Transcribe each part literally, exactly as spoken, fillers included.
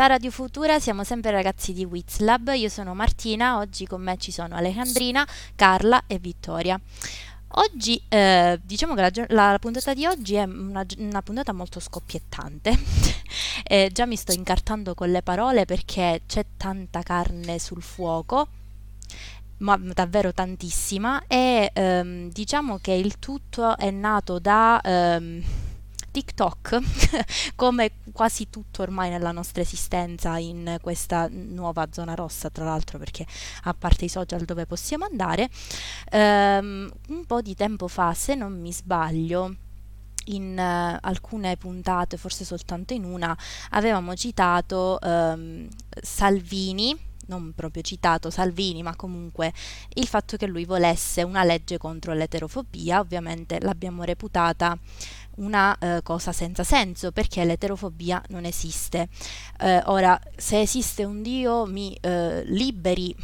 Ciao Radio Futura, siamo sempre ragazzi di WitzLab, io sono Martina, oggi con me ci sono Alejandrina, Carla e Vittoria. Oggi, eh, diciamo che la, la, la puntata di oggi è una, una puntata molto scoppiettante, eh, già mi sto incartando con le parole perché c'è tanta carne sul fuoco, ma davvero tantissima, e ehm, diciamo che il tutto è nato da... Ehm, TikTok, come quasi tutto ormai nella nostra esistenza in questa nuova zona rossa, tra l'altro, perché a parte i social dove possiamo andare, ehm, un po' di tempo fa, se non mi sbaglio, in eh, alcune puntate, forse soltanto in una, avevamo citato ehm, Salvini, non proprio citato Salvini, ma comunque il fatto che lui volesse una legge contro l'eterofobia. Ovviamente l'abbiamo reputata una eh, cosa senza senso, perché l'eterofobia non esiste. Eh, ora, se esiste un Dio, mi eh, liberi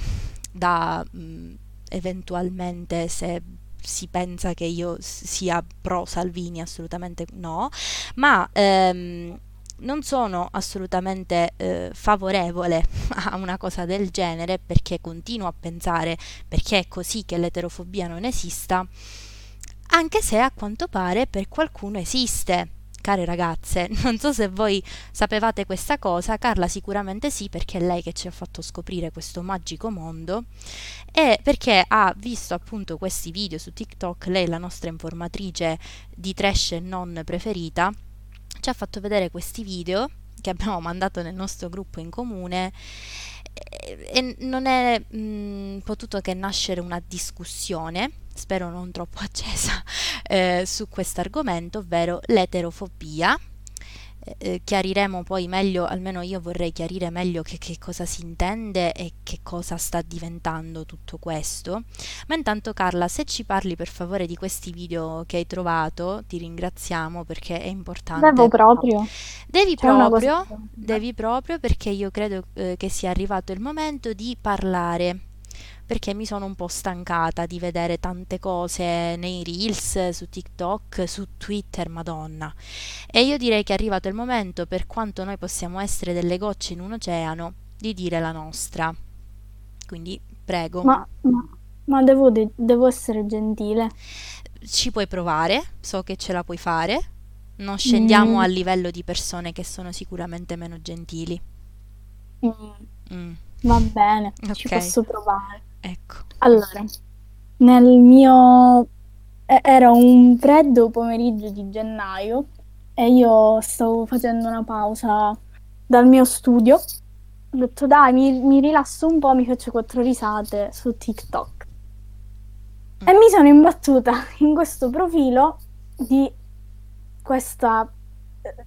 da mh, eventualmente, se si pensa che io sia pro Salvini, assolutamente no, ma ehm, non sono assolutamente eh, favorevole a una cosa del genere, perché continuo a pensare, perché è così, che l'eterofobia non esista, anche se a quanto pare per qualcuno esiste. Care ragazze, non so se voi sapevate questa cosa, Carla sicuramente sì, perché è lei che ci ha fatto scoprire questo magico mondo, e perché ha visto appunto questi video su TikTok, lei la nostra informatrice di trash non preferita, ci ha fatto vedere questi video che abbiamo mandato nel nostro gruppo in comune, e non è mh, potuto che nascere una discussione, spero non troppo accesa, eh, su questo argomento, ovvero l'eterofobia. Eh, chiariremo poi meglio, almeno io vorrei chiarire meglio che, che cosa si intende e che cosa sta diventando tutto questo. Ma intanto Carla, se ci parli per favore di questi video che hai trovato, ti ringraziamo perché è importante. Devo proprio. Devi C'è proprio, devi proprio perché io credo eh, che sia arrivato il momento di parlare, perché mi sono un po' stancata di vedere tante cose nei Reels, su TikTok, su Twitter, madonna. E io direi che è arrivato il momento, per quanto noi possiamo essere delle gocce in un oceano, di dire la nostra. Quindi, prego. Ma, ma, ma devo, de- devo essere gentile? Ci puoi provare, so che ce la puoi fare. Non scendiamo mm. al livello di persone che sono sicuramente meno gentili. Mm. Mm. Va bene, okay. Ci posso provare. Ecco. Allora, nel mio... era un freddo pomeriggio di gennaio e io stavo facendo una pausa dal mio studio. Ho detto, dai, mi, mi rilasso un po', mi faccio quattro risate su TikTok. Mm. E mi sono imbattuta in questo profilo di questa...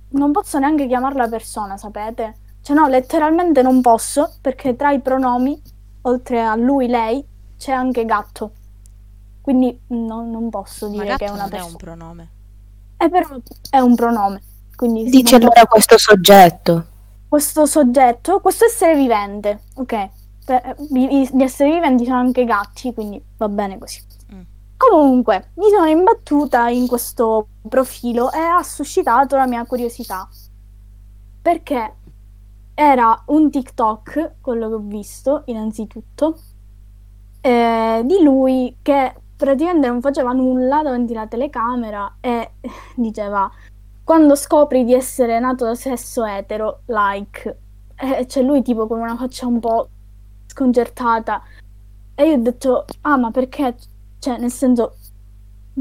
non posso neanche chiamarla persona, sapete? Cioè no, letteralmente non posso, perché tra i pronomi... oltre a lui, lei, c'è anche gatto. Quindi no, non posso dire che è una persona. Ma gatto non è un pronome. È però è un pronome. Quindi dice allora questo soggetto. Questo soggetto, questo essere vivente, ok. Per, gli esseri viventi sono anche gatti, quindi va bene così. Mm. Comunque, mi sono imbattuta in questo profilo e ha suscitato la mia curiosità. Perché... era un TikTok, quello che ho visto, innanzitutto, eh, di lui che praticamente non faceva nulla davanti alla telecamera e diceva «Quando scopri di essere nato da sesso etero, like». E c'è lui tipo con una faccia un po' sconcertata. E io ho detto «Ah, ma perché?» Cioè, nel senso,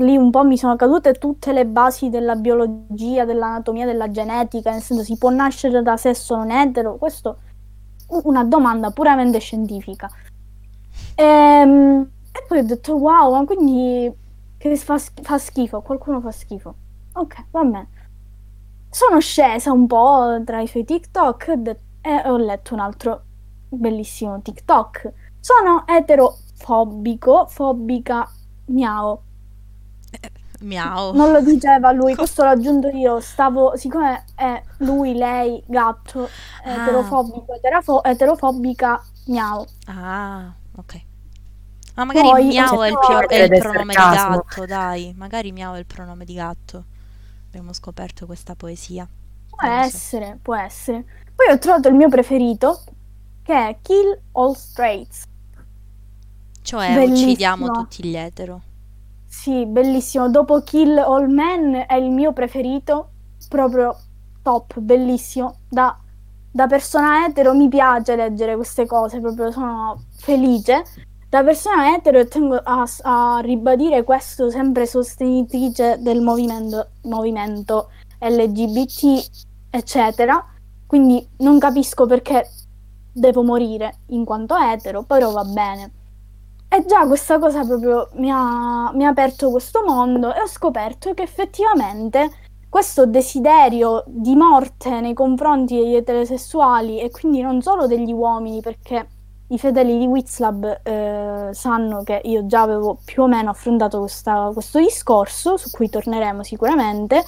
lì un po' mi sono cadute tutte le basi della biologia, dell'anatomia, della genetica, nel senso si può nascere da sesso non etero, questo una domanda puramente scientifica. Ehm, e poi ho detto wow, ma quindi che fa, fa schifo, qualcuno fa schifo, ok, va bene. Sono scesa un po' tra i suoi TikTok e ho letto un altro bellissimo TikTok. Sono eterofobico, fobica, miao. Miau. Non lo diceva lui, questo l'ho aggiunto io. Stavo, siccome è lui, lei, gatto, ah. eterofobico, eterofo- eterofobica, miau. Ah, ok. Ma magari Poi, miau è il, più, è il pronome di gatto, dai. Magari miau è il pronome di gatto. Abbiamo scoperto questa poesia. Può essere, può essere. Poi ho trovato il mio preferito, che è Kill All Straights. Cioè, bellissimo. Uccidiamo tutti gli etero. Sì, bellissimo. Dopo Kill All Men è il mio preferito, proprio top, bellissimo. Da, da persona etero mi piace leggere queste cose, proprio sono felice. Da persona etero tengo a, a ribadire questo, sempre sostenitrice del movimento, movimento L G B T, eccetera. Quindi non capisco perché devo morire in quanto etero, però va bene. E già questa cosa proprio mi ha, mi ha aperto questo mondo, e ho scoperto che effettivamente questo desiderio di morte nei confronti degli eterosessuali, e quindi non solo degli uomini, perché i fedeli di WitzLab eh, sanno che io già avevo più o meno affrontato questa, questo discorso, su cui torneremo sicuramente,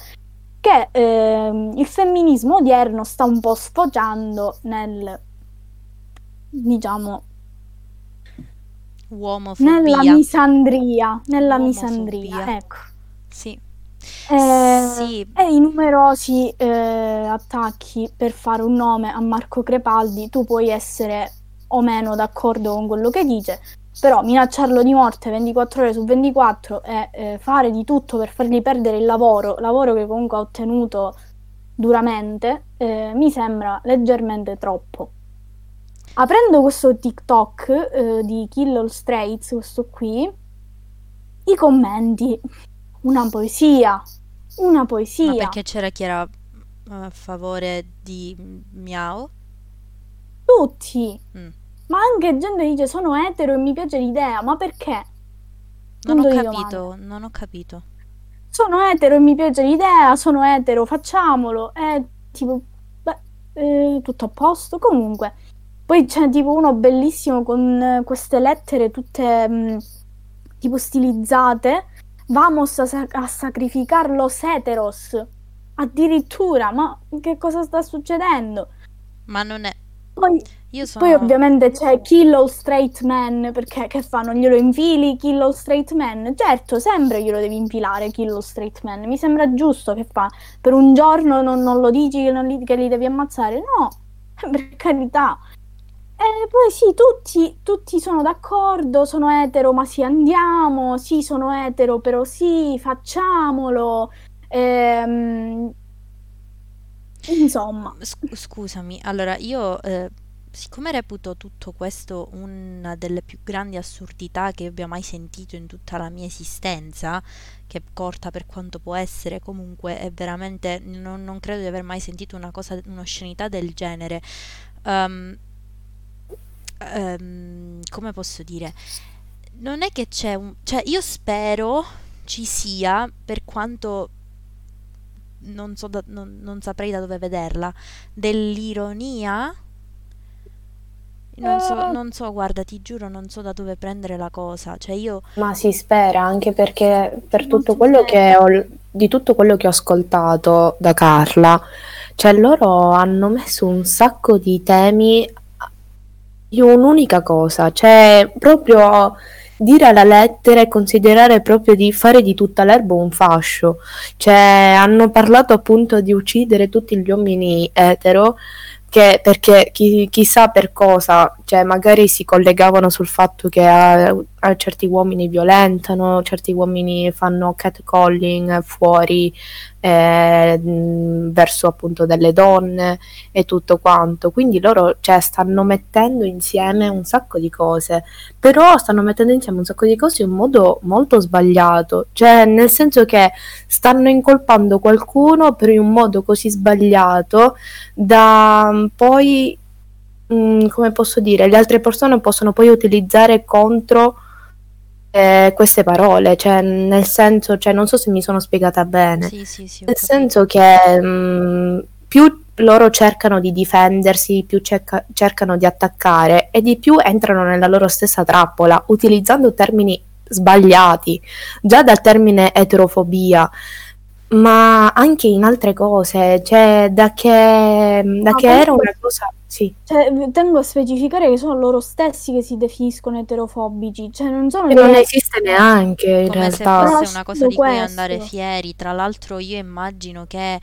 che eh, il femminismo odierno sta un po' sfociando nel, diciamo, uomofobia. Nella misandria, nella Uomofobia. misandria, ecco. Sì. E, sì. e i numerosi eh, attacchi, per fare un nome, a Marco Crepaldi. Tu puoi essere o meno d'accordo con quello che dice, però minacciarlo di morte ventiquattro ore su ventiquattro e eh, fare di tutto per fargli perdere il lavoro, lavoro che comunque ha ottenuto duramente, eh, mi sembra leggermente troppo. Aprendo questo TikTok eh, di Kill All Straights, questo qui, i commenti, una poesia, una poesia. Ma perché c'era chi era a favore di Miao? Tutti, mm. ma anche gente dice sono etero e mi piace l'idea, ma perché? Non ho capito, non ho capito. Sono etero e mi piace l'idea, sono etero, facciamolo, è tipo, beh, eh, tutto a posto, comunque. Poi c'è tipo uno bellissimo con queste lettere tutte mh, tipo stilizzate, vamos a, sac- a sacrificarlo heteros, addirittura, ma che cosa sta succedendo? Ma non è... Poi, Io sono... poi ovviamente c'è Kill All Straight Men, perché che fanno? Glielo infili Kill All Straight Men? Certo, sempre glielo devi infilare Kill All Straight Men, mi sembra giusto, che fa? Per un giorno non, non lo dici che, non li, che li devi ammazzare? No, per carità. E poi sì, tutti, tutti sono d'accordo, sono etero, ma sì, andiamo, sì, sono etero, però sì, facciamolo. Ehm, insomma. S- scusami, allora io, eh, siccome reputo tutto questo una delle più grandi assurdità che abbia mai sentito in tutta la mia esistenza, che è corta per quanto può essere, comunque è veramente, non, non credo di aver mai sentito una cosa, un'oscenità del genere. Um, Um, come posso dire, non è che c'è un, cioè io spero ci sia, per quanto non so da, non, non saprei da dove vederla, dell'ironia, non so, non so guarda, ti giuro non so da dove prendere la cosa, cioè io, ma si spera, anche perché per tutto quello che ho, di tutto quello che ho ascoltato da Carla, cioè loro hanno messo un sacco di temi. Io un'unica cosa, cioè proprio dire alla lettera e considerare proprio di fare di tutta l'erba un fascio. Cioè hanno parlato appunto di uccidere tutti gli uomini etero, che perché chi, chissà per cosa, cioè magari si collegavano sul fatto che a, a certi uomini violentano, certi uomini fanno catcalling fuori eh, verso appunto delle donne e tutto quanto, quindi loro, cioè, stanno mettendo insieme un sacco di cose, però stanno mettendo insieme un sacco di cose in un modo molto sbagliato, cioè nel senso che stanno incolpando qualcuno per un modo così sbagliato da poi, mh, come posso dire, le altre persone possono poi utilizzare contro eh, queste parole, cioè nel senso, cioè non so se mi sono spiegata bene, sì, sì, sì, nel senso che mh, più loro cercano di difendersi, più cerca- cercano di attaccare, e di più entrano nella loro stessa trappola, utilizzando termini sbagliati, già dal termine eterofobia, ma anche in altre cose, cioè da che, da che era una cosa Sì. Cioè, tengo a specificare che sono loro stessi che si definiscono eterofobici, cioè non sono... E non esiste neanche, in come realtà. Come se fosse una cosa di questo. Cui andare fieri. Tra l'altro io immagino che,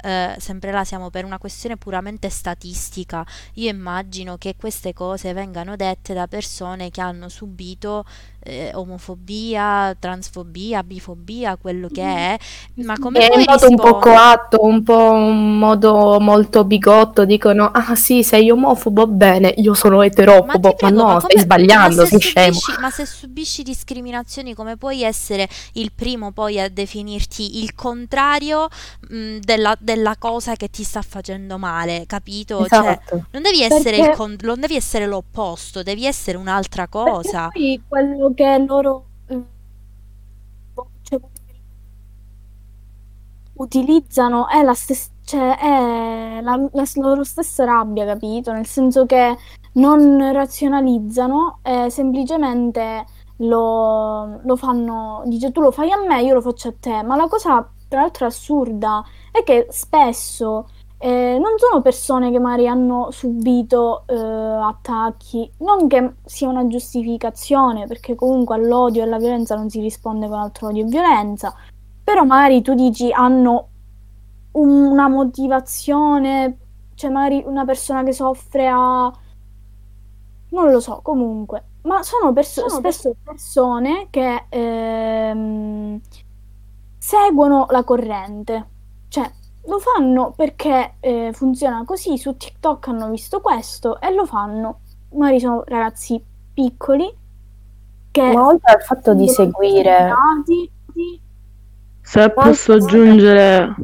eh, sempre là siamo per una questione puramente statistica, io immagino che queste cose vengano dette da persone che hanno subito eh, omofobia, transfobia, bifobia, quello che è, ma come è un modo un po' coatto, un po' un modo molto bigotto, dicono ah sì, sei omofobo, bene, io sono eterofobo, ma, prego, ma no, ma come... stai sbagliando, sei scemo. Ma se subisci discriminazioni, come puoi essere il primo poi a definirti il contrario mh, della, della cosa che ti sta facendo male, capito? Esatto. Cioè, non devi essere perché... il con... non devi essere l'opposto, devi essere un'altra cosa. Poi quello che loro cioè, utilizzano è la stessa, cioè è la, la, la loro stessa rabbia, capito? Nel senso che non razionalizzano, eh, semplicemente lo, lo fanno, dice tu lo fai a me, io lo faccio a te. Ma la cosa tra l'altro assurda è che spesso eh, non sono persone che magari hanno subito eh, attacchi, non che sia una giustificazione, perché comunque all'odio e alla violenza non si risponde con altro odio e violenza, però magari tu dici hanno una motivazione, cioè magari una persona che soffre a... non lo so, comunque. Ma sono, perso- sono spesso persone che ehm, seguono la corrente. Cioè, lo fanno perché eh, funziona così, su TikTok hanno visto questo e lo fanno. Magari sono ragazzi piccoli che... Ma oltre al fatto di seguire... Di... Se posso aggiungere...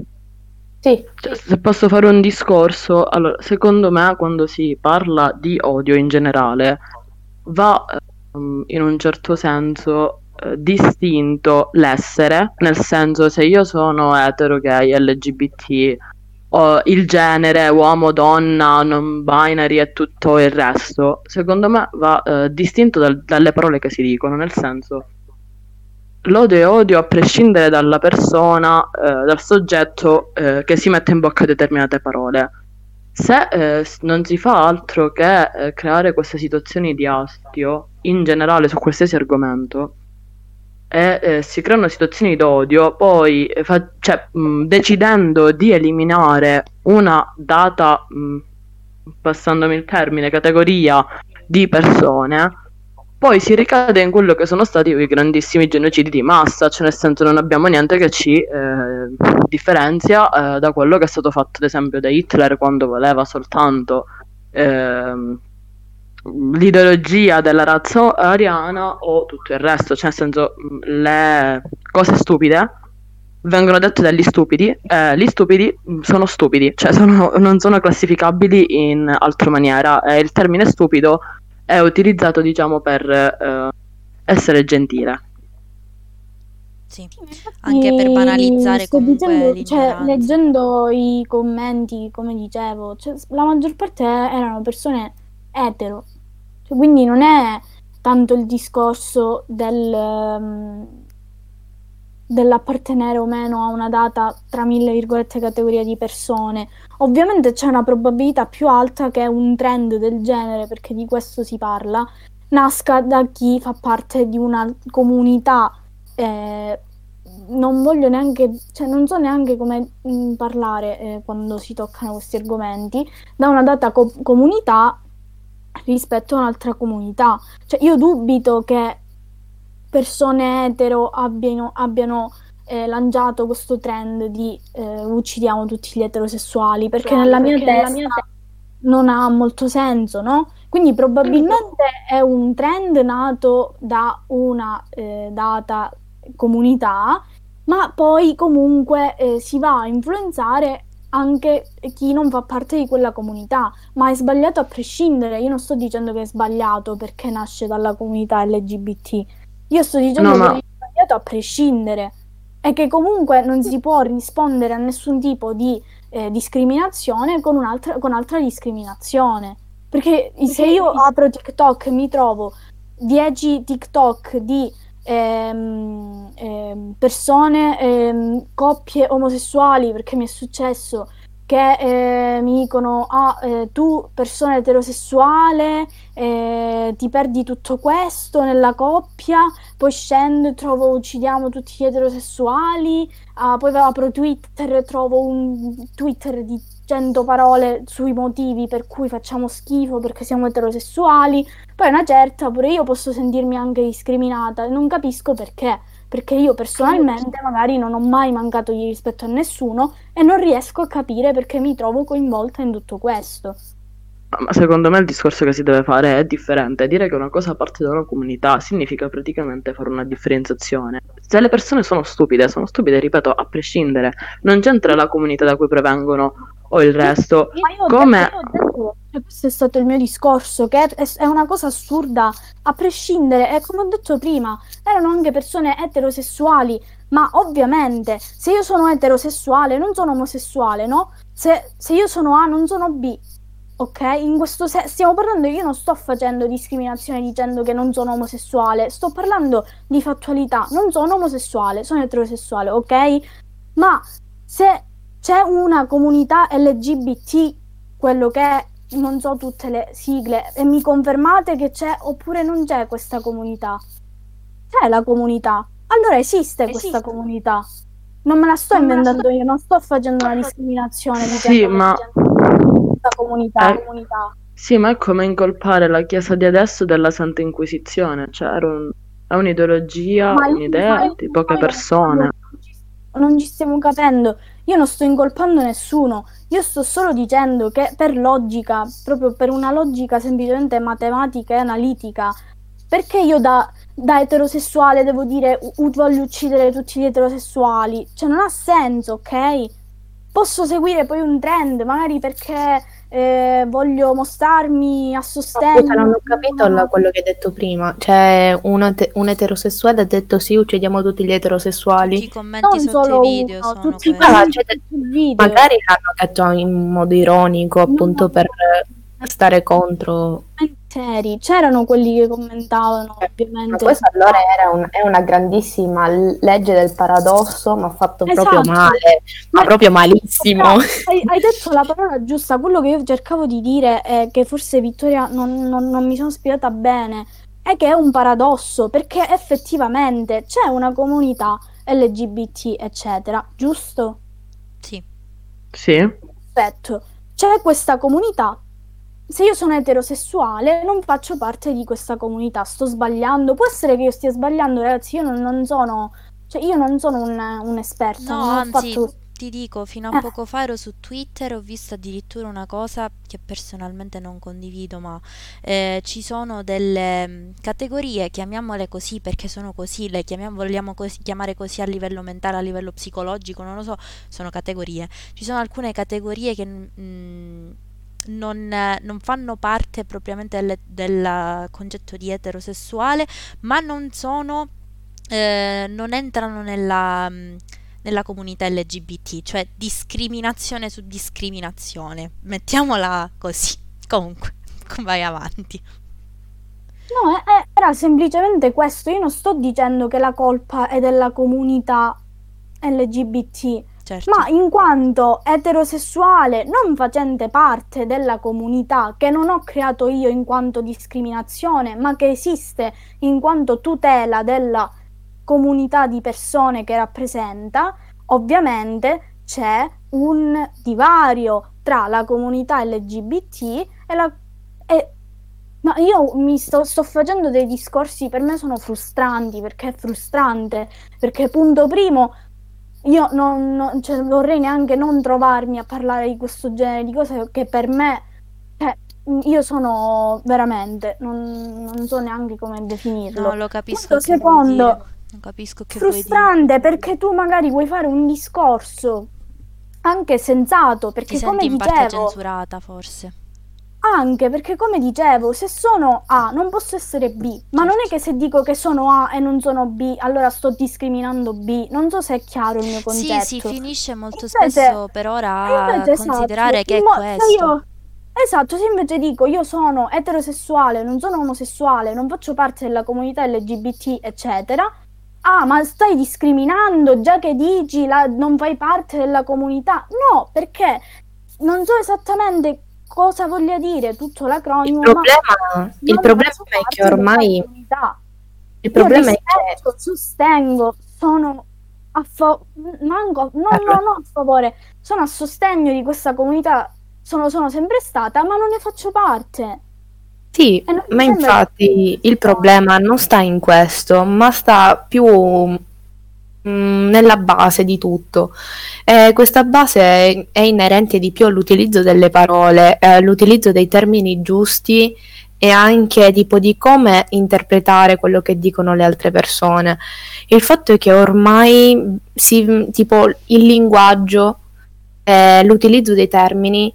Sì. Cioè, se posso fare un discorso, allora, secondo me quando si parla di odio in generale va um, in un certo senso uh, distinto l'essere, nel senso se io sono etero, gay, L G B T, o il genere, uomo, donna, non binary e tutto il resto, secondo me va uh, distinto dal, dalle parole che si dicono, nel senso... L'odio è odio a prescindere dalla persona, eh, dal soggetto eh, che si mette in bocca determinate parole. Se eh, non si fa altro che eh, creare queste situazioni di astio, in generale su qualsiasi argomento, e eh, si creano situazioni d'odio, poi fa- cioè, mh, decidendo di eliminare una data, mh, passandomi il termine, categoria di persone... Poi si ricade in quello che sono stati i grandissimi genocidi di massa, cioè nel senso non abbiamo niente che ci eh, differenzia eh, da quello che è stato fatto ad esempio da Hitler quando voleva soltanto eh, l'ideologia della razza ariana o tutto il resto, cioè nel senso le cose stupide vengono dette dagli stupidi, eh, gli stupidi sono stupidi, cioè sono, non sono classificabili in altra maniera, eh, il termine stupido è utilizzato diciamo per eh, essere gentile. Sì, anche per banalizzare e, comunque dicendo, cioè, leggendo i commenti, come dicevo, cioè, la maggior parte erano persone etero, cioè, quindi non è tanto il discorso del um, dell'appartenere o meno a una data tra mille virgolette categoria di persone. Ovviamente c'è una probabilità più alta che un trend del genere, perché di questo si parla, nasca da chi fa parte di una comunità, eh, non voglio neanche, cioè non so neanche come mh, parlare eh, quando si toccano questi argomenti, da una data co- comunità rispetto a un'altra comunità. Cioè io dubito che persone etero abbiano, abbiano eh, lanciato questo trend di eh, uccidiamo tutti gli eterosessuali, perché cioè, nella mia perché testa nella mia te- non ha molto senso, no? Quindi probabilmente è un trend nato da una eh, data comunità, ma poi comunque eh, si va a influenzare anche chi non fa parte di quella comunità, ma è sbagliato a prescindere. Io non sto dicendo che è sbagliato perché nasce dalla comunità L G B T. Io sto dicendo no, ma... che è sbagliato a prescindere, e che comunque non si può rispondere a nessun tipo di eh, discriminazione con un'altra, con altra discriminazione. Perché se io apro TikTok e mi trovo dieci TikTok di ehm, ehm, persone, ehm, coppie omosessuali, perché mi è successo che eh, mi dicono ah, eh, tu persona eterosessuale eh, ti perdi tutto questo nella coppia, poi scendo, trovo uccidiamo tutti gli eterosessuali, ah, poi apro Twitter, trovo un Twitter di cento parole sui motivi per cui facciamo schifo perché siamo eterosessuali. Poi una certa pure io posso sentirmi anche discriminata, non capisco perché, perché io personalmente magari non ho mai mancato di rispetto a nessuno e non riesco a capire perché mi trovo coinvolta in tutto questo. Ma secondo me il discorso che si deve fare è differente. Dire che una cosa parte da una comunità significa praticamente fare una differenziazione. Se le persone sono stupide, sono stupide, ripeto, a prescindere. Non c'entra la comunità da cui provengono o il resto. Ma io come... detto, questo è stato il mio discorso, che è una cosa assurda a prescindere, e come ho detto prima erano anche persone eterosessuali, ma ovviamente se io sono eterosessuale non sono omosessuale, no? Se, se io sono A non sono B, ok? In questo se- stiamo parlando, io non sto facendo discriminazione dicendo che non sono omosessuale, sto parlando di fattualità, non sono omosessuale, sono eterosessuale, ok? Ma se c'è una comunità L G B T, quello che è, non so tutte le sigle, e mi confermate che c'è oppure non c'è questa comunità? C'è la comunità, allora esiste, esiste. Questa comunità non me la sto non inventando la sto... io non sto facendo una discriminazione di sì, ma... questa comunità, eh, comunità sì, ma è come incolpare la Chiesa di adesso della Santa Inquisizione, cioè era un... è un'ideologia, ma un'idea io, di poche persone. Non ci stiamo capendo, io non sto incolpando nessuno, io sto solo dicendo che per logica, proprio per una logica semplicemente matematica e analitica, perché io da, da eterosessuale devo dire u- voglio uccidere tutti gli eterosessuali, cioè non ha senso, ok? Posso seguire poi un trend, magari perché eh, voglio mostrarmi a sostegno. Ma non ho capito la, quello che hai detto prima. Cioè, una te- un eterosessuale ha detto sì, uccidiamo tutti gli eterosessuali. Tutti i commenti non sotto i video uno, sono tutti i ah, cioè, video. Magari l'hanno detto in modo ironico, appunto, no, per stare contro. Seri. C'erano quelli che commentavano, ovviamente. Ma questa allora era un, è una grandissima legge del paradosso, ma fatto esatto. proprio male, ma, ma proprio malissimo. Hai, hai detto la parola giusta, quello che io cercavo di dire è che forse Vittoria non, non, non mi sono spiegata bene, è che è un paradosso, perché effettivamente c'è una comunità L G B T, eccetera, giusto? Sì. Sì. Perfetto. C'è questa comunità. Se io sono eterosessuale non faccio parte di questa comunità, sto sbagliando, può essere che io stia sbagliando, ragazzi, io non, non sono, cioè io non sono un, un esperto. No, non anzi, fatto... ti dico, fino a eh. poco fa ero su Twitter, ho visto addirittura una cosa che personalmente non condivido, ma eh, ci sono delle categorie, chiamiamole così perché sono così, le chiamiamo, vogliamo così, chiamare così a livello mentale, a livello psicologico, non lo so, sono categorie. Ci sono alcune categorie che... Mh, Non, non fanno parte propriamente del, del concetto di eterosessuale, ma non sono eh, non entrano nella, nella comunità L G B T, cioè discriminazione su discriminazione, mettiamola così. Comunque vai avanti. No, è, era semplicemente questo, io non sto dicendo che la colpa è della comunità L G B T. Certo. Ma in quanto eterosessuale non facente parte della comunità, che non ho creato io in quanto discriminazione, ma che esiste in quanto tutela della comunità di persone che rappresenta, ovviamente c'è un divario tra la comunità L G B T e la... E... No, io mi sto, sto facendo dei discorsi, per me sono frustranti, perché è frustrante, perché punto primo... Io non, non cioè, vorrei neanche non trovarmi a parlare di questo genere di cose, che per me, cioè, io sono veramente, non, non so neanche come definirlo. No, lo capisco. Secondo, non capisco che frustrante, perché tu magari vuoi fare un discorso anche sensato, perché ti come senti in dicevo, parte censurata forse. Anche perché, come dicevo, se sono A non posso essere B, ma non è che se dico che sono A e non sono B allora sto discriminando B, non so se è chiaro il mio concetto. Sì, si finisce molto invece, spesso per ora a considerare esatto, che è mo- questo io, esatto, se invece dico io sono eterosessuale, non sono omosessuale, non faccio parte della comunità L G B T eccetera, ah ma stai discriminando già che dici la, non fai parte della comunità, no, perché non so esattamente cosa voglia dire tutto l'acronimo. Il problema, il problema è che ormai il problema è che sostengo, sono a favore, manco no, allora. no, no, a favore, sono a sostegno di questa comunità, sono, sono sempre stata, ma non ne faccio parte. Sì, ma infatti il problema non sta in questo, ma sta più mh, nella base di tutto. Eh, questa base è, è inerente di più all'utilizzo delle parole, eh, all'utilizzo dei termini giusti e anche tipo di come interpretare quello che dicono le altre persone. Il fatto è che ormai si, tipo il linguaggio, eh, l'utilizzo dei termini,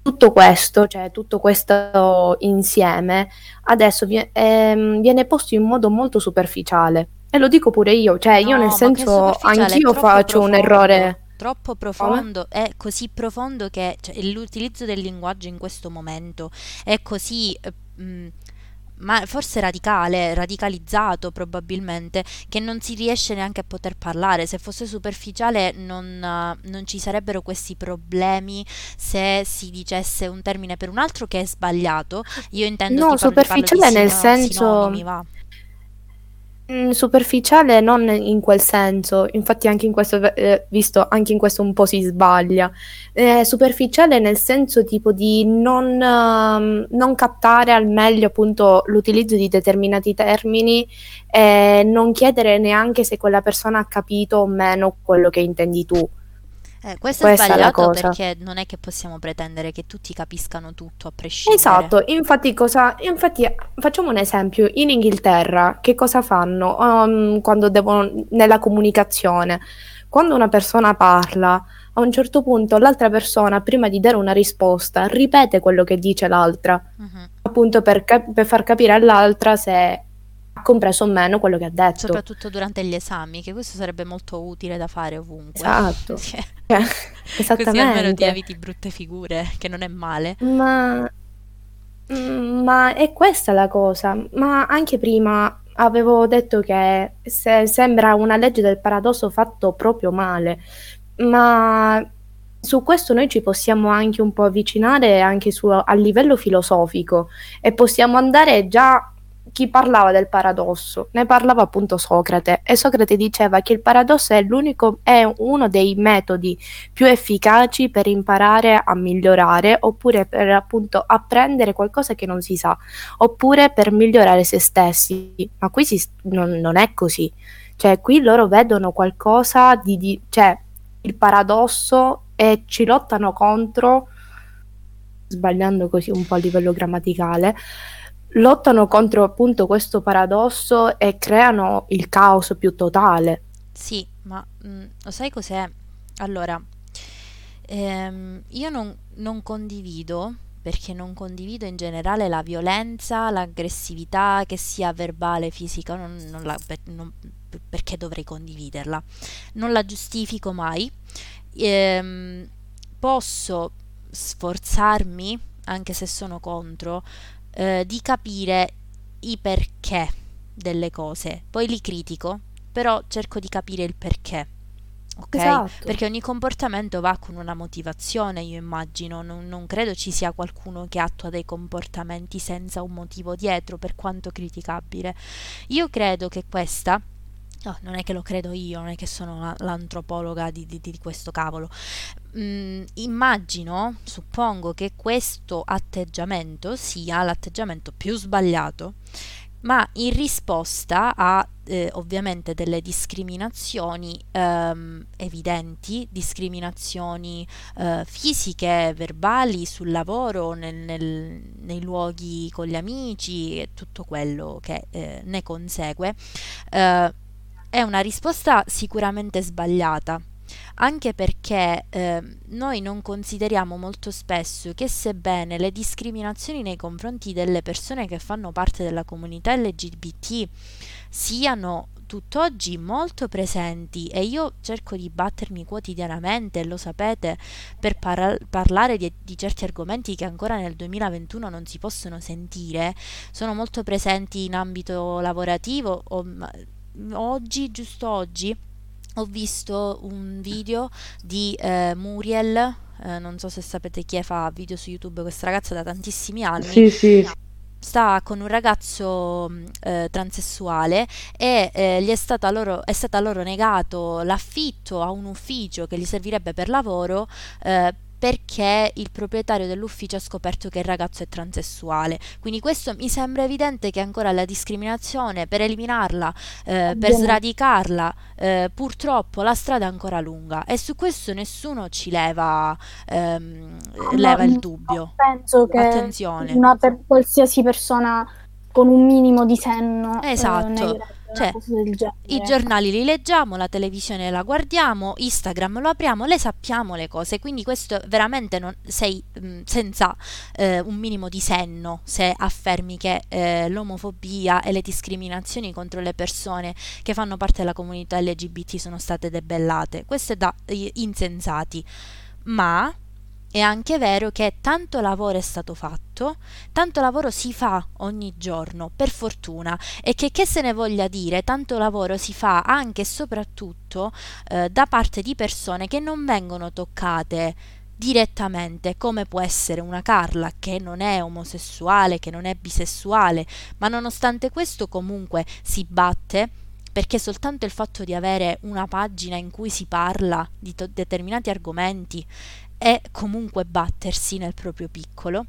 tutto questo, cioè tutto questo insieme, adesso vi- ehm, viene posto in modo molto superficiale. E lo dico pure io, cioè no, io nel senso anch'io faccio profondo, un errore... Troppo profondo, come? È così profondo che cioè, l'utilizzo del linguaggio in questo momento è così... Mh, ma forse radicale, radicalizzato probabilmente, che non si riesce neanche a poter parlare. Se fosse superficiale non, non ci sarebbero questi problemi se si dicesse un termine per un altro che è sbagliato. Io intendo no, superficiale nel senso superficiale non in quel senso, infatti anche in questo eh, visto anche in questo un po' si sbaglia, eh, superficiale nel senso tipo di non, um, non captare al meglio appunto l'utilizzo di determinati termini e non chiedere neanche se quella persona ha capito o meno quello che intendi tu. Eh, questo Questa è sbagliato è perché non è che possiamo pretendere che tutti capiscano tutto a prescindere. Esatto, infatti cosa infatti facciamo un esempio, in Inghilterra che cosa fanno um, quando devono nella comunicazione? Quando una persona parla, a un certo punto l'altra persona prima di dare una risposta ripete quello che dice l'altra, uh-huh. appunto per, cap- per far capire all'altra se compreso o meno quello che ha detto, soprattutto durante gli esami, che questo sarebbe molto utile da fare ovunque. Esatto, cioè, esattamente. Così almeno ti eviti brutte figure, che non è male. Ma, ma è questa la cosa. Ma anche prima avevo detto che se sembra una legge del paradosso fatto proprio male, ma su questo noi ci possiamo anche un po' avvicinare anche su, a livello filosofico, e possiamo andare già. Chi parlava del paradosso? Ne parlava appunto Socrate, e Socrate diceva che il paradosso è l'unico, è uno dei metodi più efficaci per imparare a migliorare, oppure per appunto apprendere qualcosa che non si sa, oppure per migliorare se stessi. Ma qui si, non, non è così, cioè qui loro vedono qualcosa di, di cioè il paradosso e ci lottano contro, sbagliando così un po' a livello grammaticale, lottano contro appunto questo paradosso e creano il caos più totale. Sì, ma mh, lo sai cos'è? Allora, ehm, io non, non condivido, perché non condivido in generale la violenza, l'aggressività, che sia verbale, fisica, non, non la, per, non, perché dovrei condividerla? Non la giustifico mai. Ehm, posso sforzarmi, anche se sono contro, di capire i perché delle cose, poi li critico, però cerco di capire il perché, ok? Esatto. Perché ogni comportamento va con una motivazione, io immagino, non, non credo ci sia qualcuno che attua dei comportamenti senza un motivo dietro, per quanto criticabile. Io credo che questa, no, non è che lo credo io, non è che sono l'antropologa di, di, di questo cavolo, Mm, immagino, suppongo che questo atteggiamento sia l'atteggiamento più sbagliato, ma in risposta a eh, ovviamente delle discriminazioni ehm, evidenti, discriminazioni eh, fisiche, verbali, sul lavoro, nel, nel, nei luoghi con gli amici e tutto quello che eh, ne consegue, eh, è una risposta sicuramente sbagliata. Anche perché eh, noi non consideriamo molto spesso che, sebbene le discriminazioni nei confronti delle persone che fanno parte della comunità L G B T siano tutt'oggi molto presenti, e io cerco di battermi quotidianamente, lo sapete, per par- parlare di, di certi argomenti che ancora nel duemilaventuno non si possono sentire, sono molto presenti in ambito lavorativo. O, oggi, giusto oggi, ho visto un video di eh, Muriel, eh, non so se sapete chi è, fa video su YouTube, questa ragazza da tantissimi anni. Sì, sì. Sta con un ragazzo eh, transessuale e eh, gli è stata loro, è stata loro negato l'affitto a un ufficio che gli servirebbe per lavoro, eh, perché il proprietario dell'ufficio ha scoperto che il ragazzo è transessuale. Quindi questo mi sembra evidente che ancora la discriminazione, per eliminarla, eh, per sradicarla, eh, purtroppo la strada è ancora lunga, e su questo nessuno ci leva, ehm, leva no, il dubbio. Penso che attenzione, una per qualsiasi persona con un minimo di senno, esatto, eh, cioè, i giornali li leggiamo, la televisione la guardiamo, Instagram lo apriamo, le sappiamo le cose, quindi questo veramente non, sei mh, senza eh, un minimo di senno se affermi che eh, l'omofobia e le discriminazioni contro le persone che fanno parte della comunità L G B T sono state debellate. Questo è da eh, insensati, ma è anche vero che tanto lavoro è stato fatto, tanto lavoro si fa ogni giorno, per fortuna, e che, che se ne voglia dire, tanto lavoro si fa anche e soprattutto eh, da parte di persone che non vengono toccate direttamente, come può essere una Carla che non è omosessuale, che non è bisessuale, ma nonostante questo comunque si batte, perché soltanto il fatto di avere una pagina in cui si parla di to- determinati argomenti e comunque battersi nel proprio piccolo,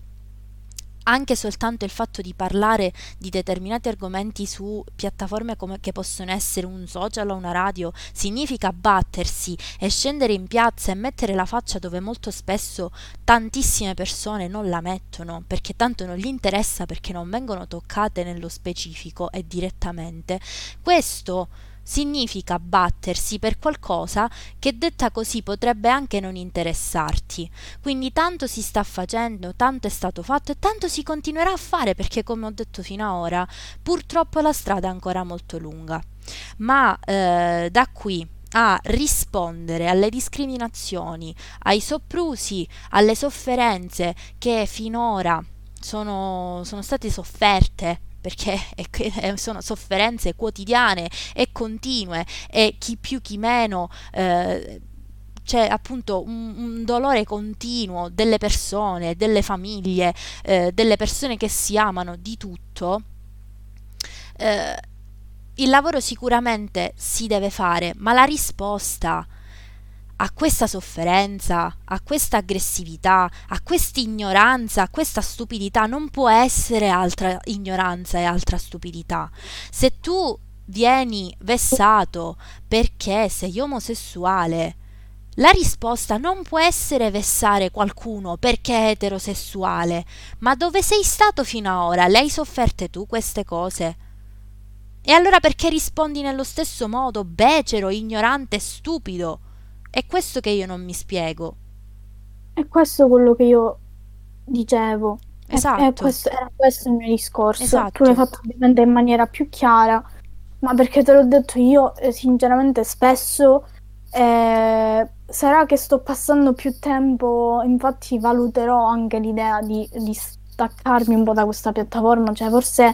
anche soltanto il fatto di parlare di determinati argomenti su piattaforme come che possono essere un social o una radio, significa battersi e scendere in piazza e mettere la faccia dove molto spesso tantissime persone non la mettono, perché tanto non gli interessa, perché non vengono toccate nello specifico e direttamente. Questo significa battersi per qualcosa che, detta così, potrebbe anche non interessarti. Quindi tanto si sta facendo, tanto è stato fatto e tanto si continuerà a fare, perché, come ho detto fino ad ora, purtroppo la strada è ancora molto lunga. Ma eh, da qui a rispondere alle discriminazioni, ai soprusi, alle sofferenze che finora sono, sono state sofferte, perché sono sofferenze quotidiane e continue, e chi più chi meno, eh, c'è appunto un, un dolore continuo delle persone, delle famiglie, eh, delle persone che si amano, di tutto. Eh, il lavoro sicuramente si deve fare, ma la risposta a questa sofferenza, a questa aggressività, a questa ignoranza, a questa stupidità, non può essere altra ignoranza e altra stupidità. Se tu vieni vessato perché sei omosessuale, la risposta non può essere vessare qualcuno perché è eterosessuale. Ma dove sei stato fino ad ora? Le hai sofferte tu queste cose? E allora perché rispondi nello stesso modo, becero, ignorante, stupido? È questo che io non mi spiego. È questo quello che io dicevo. Esatto. È, è questo, era questo il mio discorso. Esatto. Tu l'hai fatto ovviamente in maniera più chiara, ma perché te l'ho detto io, sinceramente, spesso eh, sarà che sto passando più tempo, infatti valuterò anche l'idea di, di staccarmi un po' da questa piattaforma, cioè forse...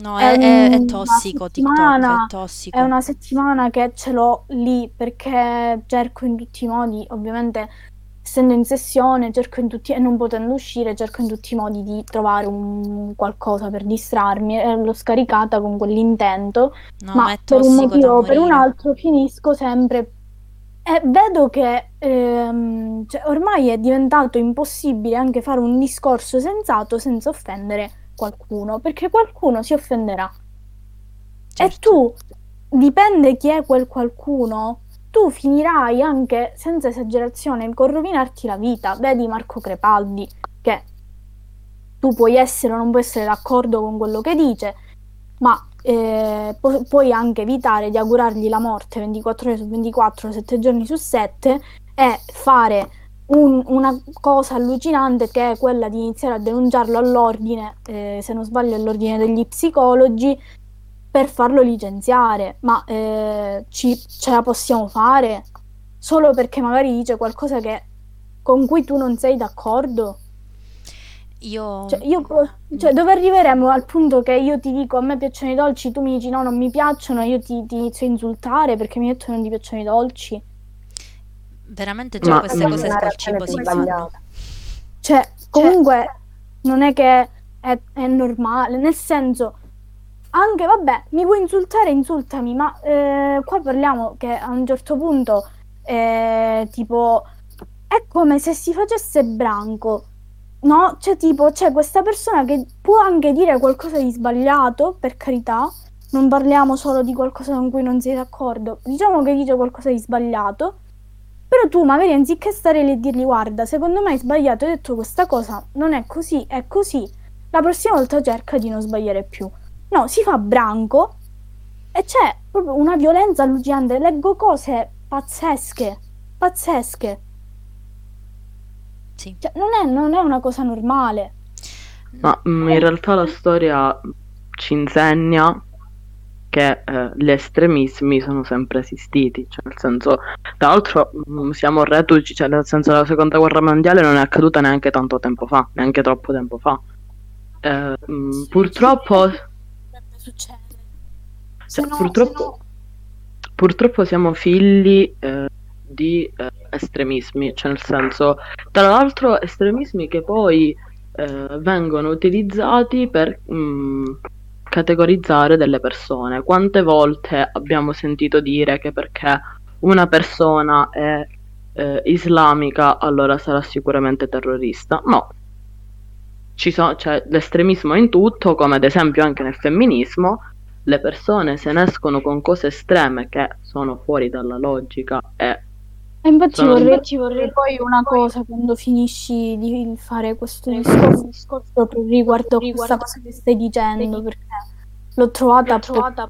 No, è, è, è tossico TikTok, è tossico. È una settimana che ce l'ho lì, perché cerco in tutti i modi, ovviamente essendo in sessione, cerco in tutti e non potendo uscire, cerco in tutti i modi di trovare un qualcosa per distrarmi, e l'ho scaricata con quell'intento, no, ma, ma per un motivo o per un altro finisco sempre, e vedo che ehm, cioè, ormai è diventato impossibile anche fare un discorso sensato senza offendere qualcuno, perché qualcuno si offenderà. Certo. E tu, dipende chi è quel qualcuno, tu finirai anche, senza esagerazione, con rovinarti la vita. Vedi Marco Crepaldi, che tu puoi essere o non puoi essere d'accordo con quello che dice, ma eh, pu- puoi anche evitare di augurargli la morte ventiquattro ore su ventiquattro, sette giorni su sette, e fare Un, una cosa allucinante, che è quella di iniziare a denunciarlo all'ordine, eh, se non sbaglio all'ordine degli psicologi, per farlo licenziare. Ma eh, ci, ce la possiamo fare? Solo perché magari dice qualcosa che, con cui tu non sei d'accordo? Io... Cioè, io, cioè, dove arriveremo al punto che io ti dico a me piacciono i dolci, tu mi dici no, non mi piacciono, io ti, ti inizio a insultare perché mi hai detto non ti piacciono i dolci? veramente già ma queste cose col cibo si fanno. Cioè, comunque cioè, non è che è, è normale, nel senso, anche vabbè, mi vuoi insultare, insultami, ma eh, qua parliamo che a un certo punto eh, tipo è come se si facesse branco, no? Cioè tipo c'è questa persona che può anche dire qualcosa di sbagliato, per carità, non parliamo solo di qualcosa con cui non sei d'accordo, diciamo che dice qualcosa di sbagliato, però tu magari anziché stare lì e dirgli guarda, secondo me hai sbagliato, hai detto questa cosa, non è così, è così, la prossima volta cerca di non sbagliare più. No, si fa branco e c'è proprio una violenza allucinante, leggo cose pazzesche, pazzesche. Sì. Cioè, non è, non è una cosa normale. Ma in realtà la storia ci insegna che eh, gli estremismi sono sempre esistiti, cioè nel senso, tra l'altro siamo reduci, cioè nel senso la seconda guerra mondiale non è accaduta neanche tanto tempo fa, neanche troppo tempo fa. Eh, sì, purtroppo sì. Succede. Cioè, no, purtroppo, no. purtroppo siamo figli eh, di eh, estremismi, cioè nel senso, tra l'altro estremismi che poi eh, vengono utilizzati per mh, categorizzare delle persone. Quante volte abbiamo sentito dire che perché una persona è eh, islamica allora sarà sicuramente terrorista? No. Ci so, cioè, l'estremismo è in tutto, come ad esempio anche nel femminismo, le persone se ne escono con cose estreme che sono fuori dalla logica. E, e infatti sono... vorrei, ci vorrei poi una cosa quando finisci di fare questo discorso, discorso riguardo, riguardo questa cosa che stai dicendo, perché l'ho trovata, l'ho trovata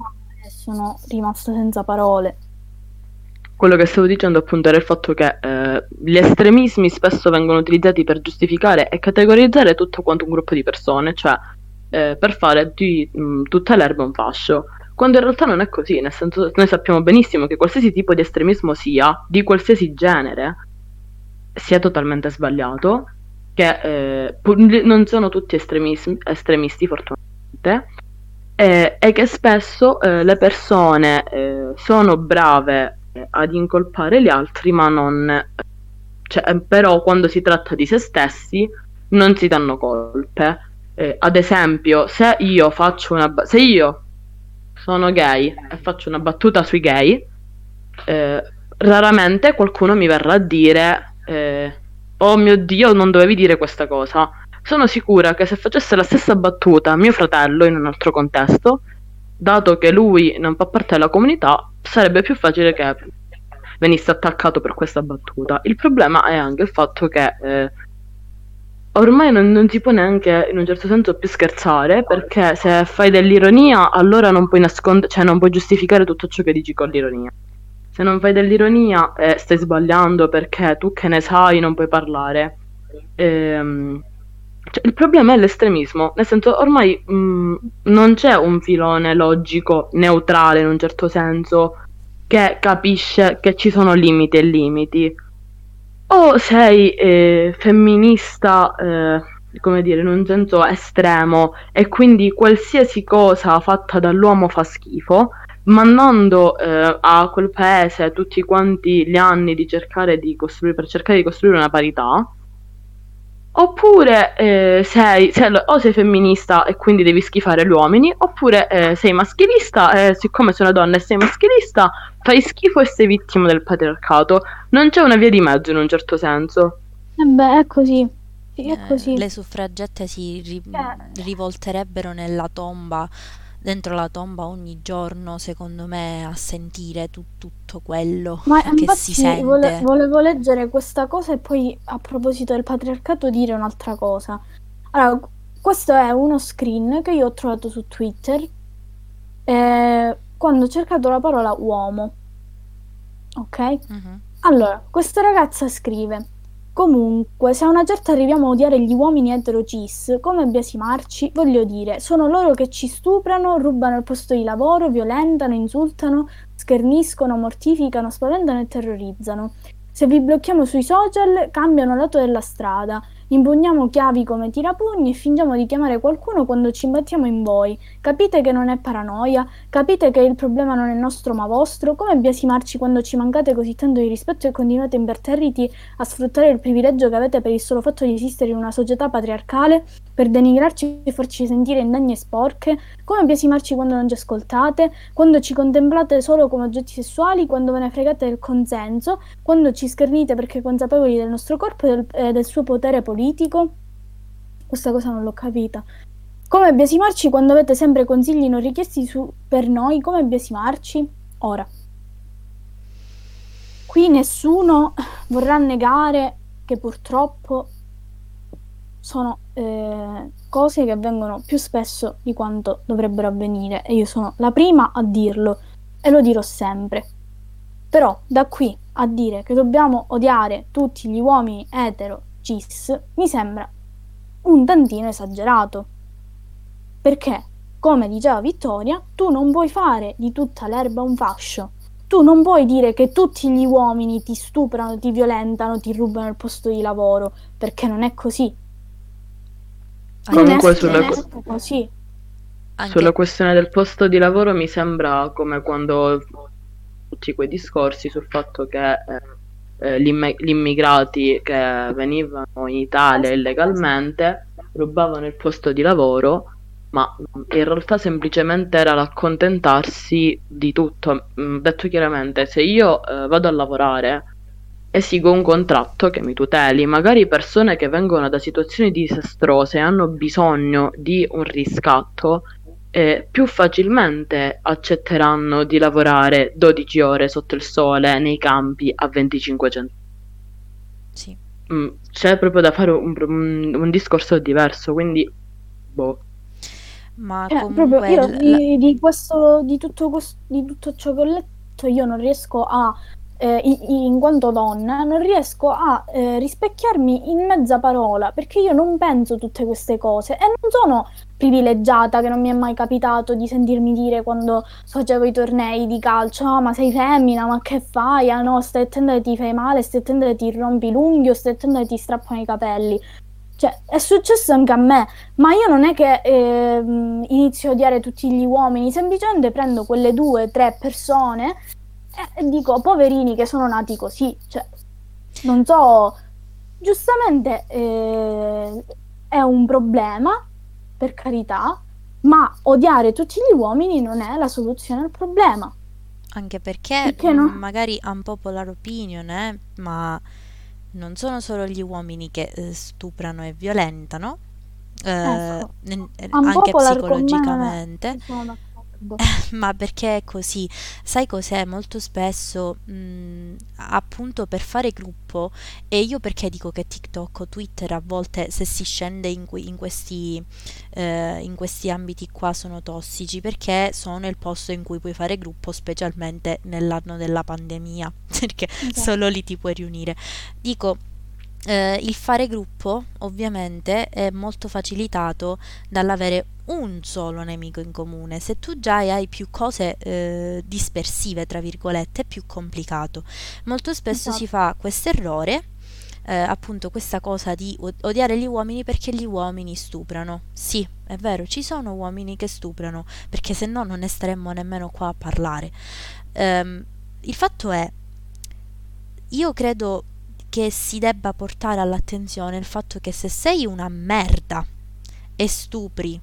e sono rimasta senza parole. Quello che stavo dicendo appunto era il fatto che eh, gli estremismi spesso vengono utilizzati per giustificare e categorizzare tutto quanto un gruppo di persone, cioè eh, per fare di mh, tutta l'erba un fascio, quando in realtà non è così, nel senso noi sappiamo benissimo che qualsiasi tipo di estremismo sia, di qualsiasi genere, sia totalmente sbagliato, che eh, pu- non sono tutti estremismi- estremisti fortunatamente, e eh, che spesso eh, le persone eh, sono brave ad incolpare gli altri, ma non, cioè, però quando si tratta di se stessi non si danno colpe. Eh, ad esempio, se io faccio una se io sono gay e faccio una battuta sui gay, eh, raramente qualcuno mi verrà a dire eh, oh mio Dio, non dovevi dire questa cosa. Sono sicura che se facesse la stessa battuta mio fratello in un altro contesto, dato che lui non fa parte della comunità, sarebbe più facile che venisse attaccato per questa battuta. Il problema è anche il fatto che eh, ormai non, non si può neanche in un certo senso più scherzare, perché se fai dell'ironia allora non puoi nascondere, cioè non puoi giustificare tutto ciò che dici con l'ironia. Se non fai dell'ironia eh, stai sbagliando, perché tu che ne sai non puoi parlare. Ehm... Cioè, il problema è l'estremismo, nel senso ormai mh, non c'è un filone logico neutrale in un certo senso che capisce che ci sono limiti e limiti. O sei eh, femminista, eh, come dire, in un senso estremo, e quindi qualsiasi cosa fatta dall'uomo fa schifo, mandando eh, a quel paese tutti quanti gli anni di cercare di costruire per cercare di costruire una parità. Oppure eh, sei, sei o sei femminista e quindi devi schifare gli uomini, oppure eh, sei maschilista e eh, siccome sei una donna e sei maschilista fai schifo e sei vittima del patriarcato. Non c'è una via di mezzo in un certo senso. E beh, è così, sì, è così. Eh, le suffragette si ri- eh. rivolterebbero nella tomba, dentro la tomba ogni giorno, secondo me, a sentire tu- tutto quello ma che si sente. Vole- volevo leggere questa cosa e poi a proposito del patriarcato dire un'altra cosa. Allora, questo è uno screen che io ho trovato su Twitter eh, quando ho cercato la parola uomo, ok? Mm-hmm. Allora, questa ragazza scrive: comunque, se a una certa arriviamo a odiare gli uomini etero cis, come biasimarci, voglio dire, sono loro che ci stuprano, rubano il posto di lavoro, violentano, insultano, scherniscono, mortificano, spaventano e terrorizzano. Se vi blocchiamo sui social, cambiano lato della strada, Impugniamo chiavi come tirapugni e fingiamo di chiamare qualcuno quando ci imbattiamo in voi. Capite che non è paranoia? Capite che il problema non è nostro ma vostro? Come biasimarci quando ci mancate così tanto di rispetto e continuate imperterriti a sfruttare il privilegio che avete per il solo fatto di esistere in una società patriarcale? Per denigrarci e farci sentire indegne e sporche? Come biasimarci quando non ci ascoltate? Quando ci contemplate solo come oggetti sessuali? Quando ve ne fregate del consenso? Quando ci schernite perché consapevoli del nostro corpo e del, eh, del suo potere politico? Questa cosa non l'ho capita. Come biasimarci quando avete sempre consigli non richiesti su, per noi? Come biasimarci? Ora, qui nessuno vorrà negare che purtroppo sono eh, cose che avvengono più spesso di quanto dovrebbero avvenire, e io sono la prima a dirlo e lo dirò sempre. Però da qui a dire che dobbiamo odiare tutti gli uomini etero cis mi sembra un tantino esagerato, perché come diceva Vittoria, tu non puoi fare di tutta l'erba un fascio. Tu non puoi dire che tutti gli uomini ti stuprano, ti violentano, ti rubano il posto di lavoro, perché non è così. Comunque sulla, co- così. sulla questione del posto di lavoro mi sembra come quando tutti quei discorsi sul fatto che eh, gli immigrati che venivano in Italia illegalmente rubavano il posto di lavoro, ma in realtà semplicemente era l'accontentarsi di tutto. Detto chiaramente, se io eh, vado a lavorare esigo un contratto che mi tuteli, magari persone che vengono da situazioni disastrose e hanno bisogno di un riscatto eh, più facilmente accetteranno di lavorare dodici ore sotto il sole nei campi a venticinquecento. Sì. Mm, c'è proprio da fare un, un, un discorso diverso, quindi boh. Ma eh, comunque io l- di, di questo di tutto questo, di tutto ciò che ho letto io non riesco a eh, in, in quanto donna non riesco a eh, rispecchiarmi in mezza parola, perché io non penso tutte queste cose e non sono privilegiata, che non mi è mai capitato di sentirmi dire quando facevo i tornei di calcio: oh, ma sei femmina, ma che fai? Ah no, stai attenta che ti fai male, stai attenta che ti rompi l'unghio, stai attenta che ti strappano i capelli. Cioè, è successo anche a me, ma io non è che eh, inizio a odiare tutti gli uomini, semplicemente prendo quelle due o tre persone e dico: poverini che sono nati così. Cioè, non so, giustamente eh, è un problema, per carità, ma odiare tutti gli uomini non è la soluzione al problema. Anche perché, perché no? Magari unpopular opinion, eh, ma... non sono solo gli uomini che eh, stuprano e violentano, eh, ecco. n- anche psicologicamente, ma perché è così. Sai cos'è? Molto spesso mh, appunto per fare gruppo, e io perché dico che TikTok o Twitter a volte, se si scende in, qui, in, questi, eh, in questi ambiti qua, sono tossici, perché sono il posto in cui puoi fare gruppo, specialmente nell'anno della pandemia, perché okay. Solo lì ti puoi riunire. Dico, eh, il fare gruppo ovviamente è molto facilitato dall'avere un solo nemico in comune. Se tu già hai più cose eh, dispersive, tra virgolette, è più complicato. Molto spesso esatto. Si fa questo errore, eh, appunto questa cosa di odiare gli uomini perché gli uomini stuprano. Sì, è vero, ci sono uomini che stuprano, perché se no non ne staremmo nemmeno qua a parlare. Um, il fatto è, io credo che si debba portare all'attenzione il fatto che se sei una merda e stupri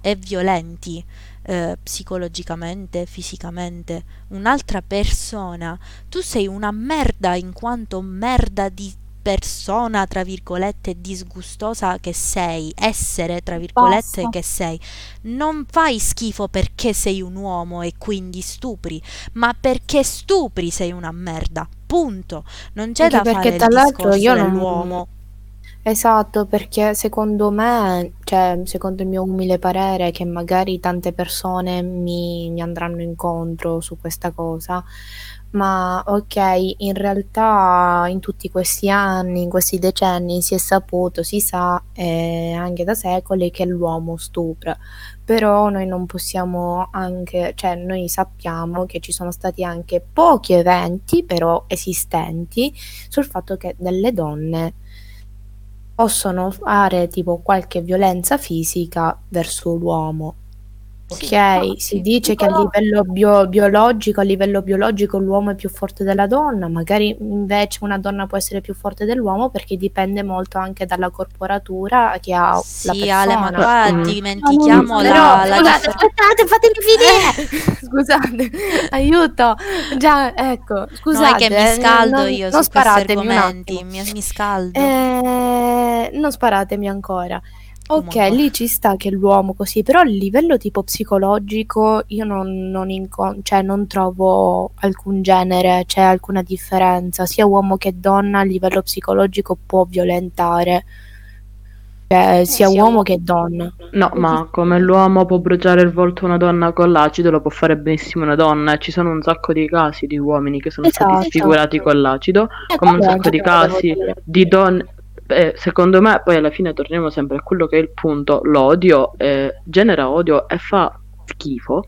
e violenti eh, psicologicamente, fisicamente un'altra persona, tu sei una merda in quanto merda di persona, tra virgolette, disgustosa che sei, essere, tra virgolette, Basta. Che sei. Non fai schifo perché sei un uomo e quindi stupri, ma perché stupri sei una merda, punto. Non c'è anche da fare il discorso io dell'uomo non... Esatto, perché secondo me, cioè secondo il mio umile parere, che magari tante persone mi, mi andranno incontro su questa cosa, ma ok, in realtà in tutti questi anni, in questi decenni si è saputo, si sa eh, anche da secoli che l'uomo stupra, però noi non possiamo anche, cioè noi sappiamo che ci sono stati anche pochi eventi però esistenti sul fatto che delle donne possono fare tipo qualche violenza fisica verso l'uomo. Ok, sì, no, si sì, dice che a livello bio- biologico, a livello biologico l'uomo è più forte della donna, magari invece una donna può essere più forte dell'uomo perché dipende molto anche dalla corporatura che ha sì, la persona. Ale, ma qua mm. dimentichiamo no, la, però, la scusate, aspettate, fatemi finire. Scusate, aiuto. Già, ecco, scusate. No, è che mi scaldo non, io non su questi argomenti, mi, mi scaldo. Eh, non sparatemi ancora. Ok, lì ci sta che l'uomo così, però a livello tipo psicologico io non, non, incont- cioè non trovo alcun genere, c'è alcuna differenza, sia uomo che donna a livello psicologico può violentare, cioè, eh, sia uomo che donna. No, ma come l'uomo può bruciare il volto a una donna con l'acido, lo può fare benissimo una donna, ci sono un sacco di casi di uomini che sono esatto, stati sfigurati esatto. con l'acido, eh, come un sacco di casi di donne. Beh, secondo me poi alla fine torniamo sempre a quello che è il punto, l'odio eh, genera odio e fa schifo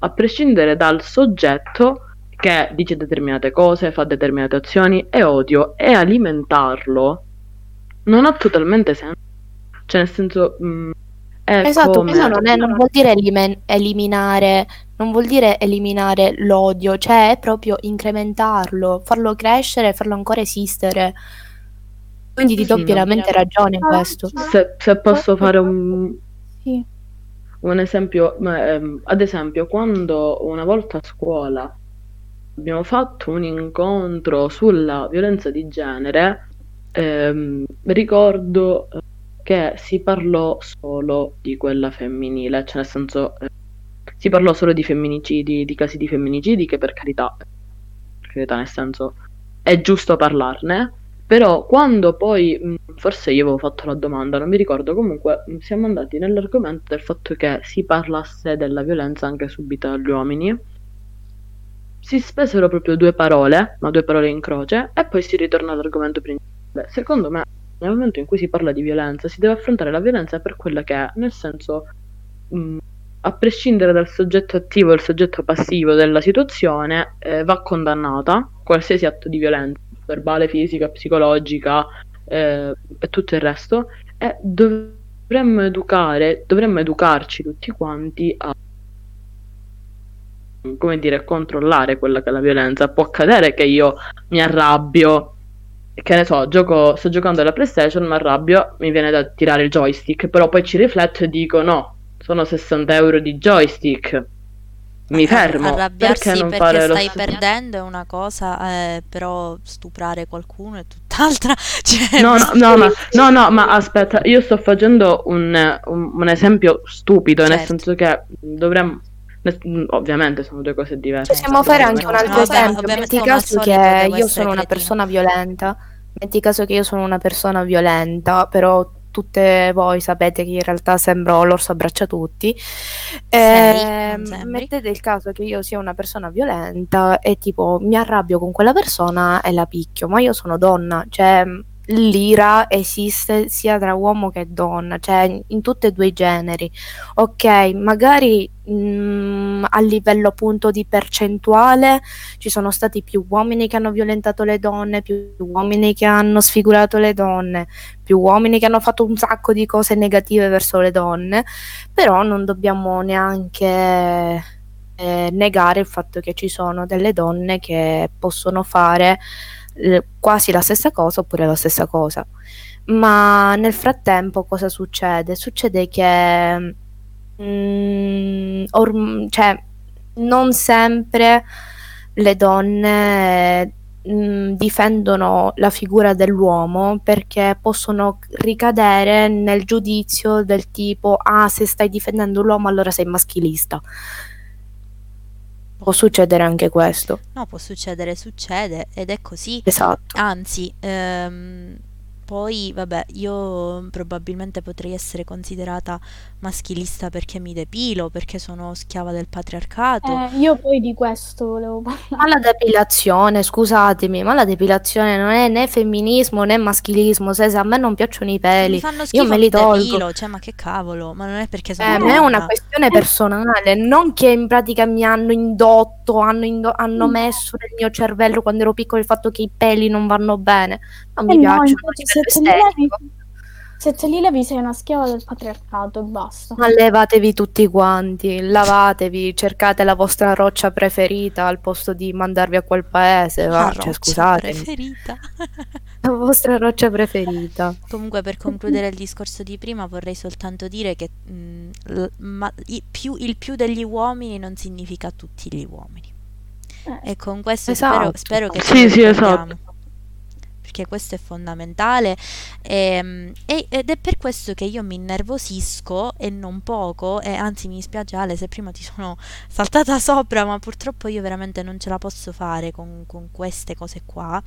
a prescindere dal soggetto che dice determinate cose, fa determinate azioni e odio, e alimentarlo non ha totalmente senso, cioè nel senso mh, è esatto, come... questo non, è, non vuol dire elimin- eliminare non vuol dire eliminare l'odio, cioè è proprio incrementarlo, farlo crescere, farlo ancora esistere. Quindi ti do sì, pienamente no. ragione in questo. Se, se posso fare un, sì. un esempio, ehm, ad esempio, quando una volta a scuola abbiamo fatto un incontro sulla violenza di genere, ehm, ricordo che si parlò solo di quella femminile, cioè nel senso eh, si parlò solo di femminicidi, di casi di femminicidi, che per carità, per carità nel senso è giusto parlarne. Però quando poi, forse io avevo fatto la domanda, non mi ricordo, comunque siamo andati nell'argomento del fatto che si parlasse della violenza anche subita agli uomini. Si spesero proprio due parole, ma due parole in croce, e poi si ritorna all'argomento principale. Secondo me, nel momento in cui si parla di violenza, si deve affrontare la violenza per quella che è, nel senso, mh, a prescindere dal soggetto attivo e il soggetto passivo della situazione, eh, va condannata qualsiasi atto di violenza. Verbale, fisica, psicologica eh, e tutto il resto, e dovremmo educare, dovremmo educarci tutti quanti a, come dire, controllare quella che è la violenza. Può accadere che io mi arrabbio, che ne so, gioco, sto giocando alla PlayStation, mi arrabbio, mi viene da tirare il joystick, però poi ci rifletto e dico no, sono sessanta euro di joystick. Mi fermo. Arrabbiarsi perché, non perché fare stai lo perdendo è una cosa, eh, però stuprare qualcuno è tutt'altra. Cioè, no, no, no, ma, no, no, ma aspetta, io sto facendo un, un, un esempio stupido, certo. Nel senso che dovremmo. Ovviamente sono due cose diverse. Possiamo cioè, fare anche un altro esempio. Metti caso che io sono una persona violenta. Metti caso che io sono una persona violenta, però. Tutte voi sapete che in realtà sembro l'orso abbraccia tutti. Eh, sembri, mettete il caso che io sia una persona violenta e tipo mi arrabbio con quella persona e la picchio, ma io sono donna, cioè l'ira esiste sia tra uomo che donna, cioè in tutti e due i generi. Ok, magari mh, a livello appunto di percentuale ci sono stati più uomini che hanno violentato le donne, più uomini che hanno sfigurato le donne, più uomini che hanno fatto un sacco di cose negative verso le donne, però non dobbiamo neanche eh, negare il fatto che ci sono delle donne che possono fare quasi la stessa cosa oppure la stessa cosa, ma nel frattempo cosa succede? Succede che mm, or- cioè, non sempre le donne mm, difendono la figura dell'uomo perché possono ricadere nel giudizio del tipo ah, se stai difendendo l'uomo allora sei maschilista. Può succedere anche questo. No, può succedere, succede ed è così. Esatto. Anzi, ehm, poi vabbè, io probabilmente potrei essere considerata maschilista perché mi depilo, perché sono schiava del patriarcato. Eh, io poi di questo volevo parlare. Ma la depilazione, scusatemi, ma la depilazione non è né femminismo né maschilismo, se a me non piacciono i peli, mi fanno schifo, io me li tolgo. Depilo, cioè ma che cavolo, ma non è perché sono eh, donna. Ma è una questione personale, non che in pratica mi hanno indotto, hanno, indo- hanno messo nel mio cervello quando ero piccolo il fatto che i peli non vanno bene, non eh mi no, piacciono. Se c'è lì la vi sei una schiava del patriarcato e basta. Ma levatevi tutti quanti, lavatevi, cercate la vostra roccia preferita al posto di mandarvi a quel paese. Va, cioè, scusate. Preferita. La vostra roccia preferita. Comunque, per concludere il discorso di prima, vorrei soltanto dire che mh, l- ma i più, il più degli uomini non significa tutti gli uomini. Eh. E con questo esatto. spero, spero che sì, sì, esatto. Perché questo è fondamentale e, e, ed è per questo che io mi innervosisco e non poco, e anzi mi dispiace Ale se prima ti sono saltata sopra, ma purtroppo io veramente non ce la posso fare con, con queste cose qua.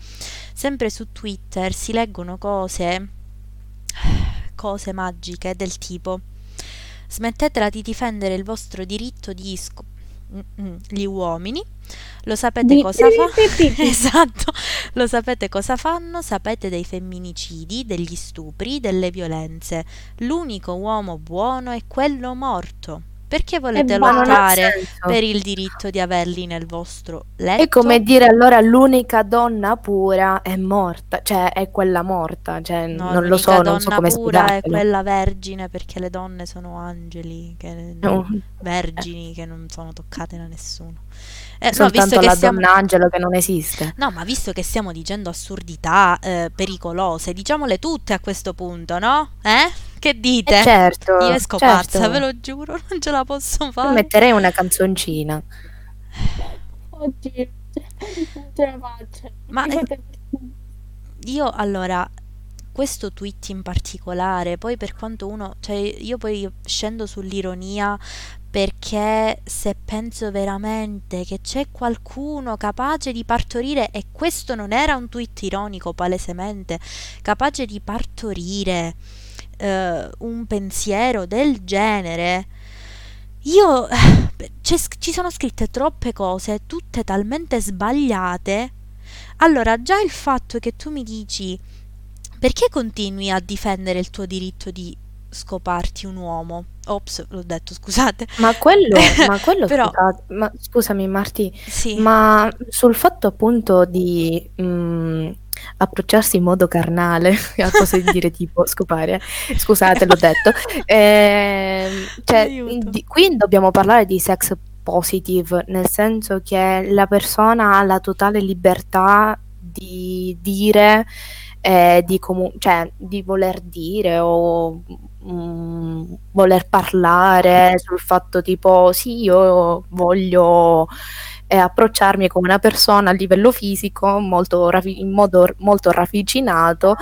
Sempre su Twitter si leggono cose cose magiche del tipo: smettetela di difendere il vostro diritto di isco gli uomini, lo sapete cosa fanno? Esatto, lo sapete cosa fanno, sapete dei femminicidi, degli stupri, delle violenze. L'unico uomo buono è quello morto. Perché volete lottare per il diritto di averli nel vostro letto? È come dire allora l'unica donna pura è morta, cioè è quella morta, cioè no, non lo so, non so come spiegarlo. L'unica donna pura è quella vergine, perché le donne sono angeli, che no. non, vergini che non sono toccate da nessuno. Eh, no, visto che la siamo... donna angelo che non esiste. No, ma visto che stiamo dicendo assurdità eh, pericolose, diciamole tutte a questo punto, no? Eh? Che dite? Eh certo, io esco certo. pazza, ve lo giuro, non ce la posso fare. Io metterei una canzoncina. Oddio, non ce la faccio. Ma eh, io allora, questo tweet in particolare, poi per quanto uno, cioè io poi scendo sull'ironia, perché se penso veramente che c'è qualcuno capace di partorire, e questo non era un tweet ironico palesemente, capace di partorire uh, un pensiero del genere, io ci sono scritte troppe cose, tutte talmente sbagliate. Allora già il fatto che tu mi dici: perché continui a difendere il tuo diritto di scoparti un uomo? Ops, l'ho detto, scusate. Ma quello, ma quello però... scusate, ma, scusami Marti, sì. ma sul fatto appunto di mh, approcciarsi in modo carnale a cose di dire tipo scopare, scusate l'ho detto, eh, cioè, di, qui dobbiamo parlare di sex positive, nel senso che la persona ha la totale libertà di dire Eh, di, comu- cioè, di voler dire o mh, voler parlare sul fatto tipo sì, io voglio eh, approcciarmi con una persona a livello fisico molto raffi- in modo r- molto ravvicinato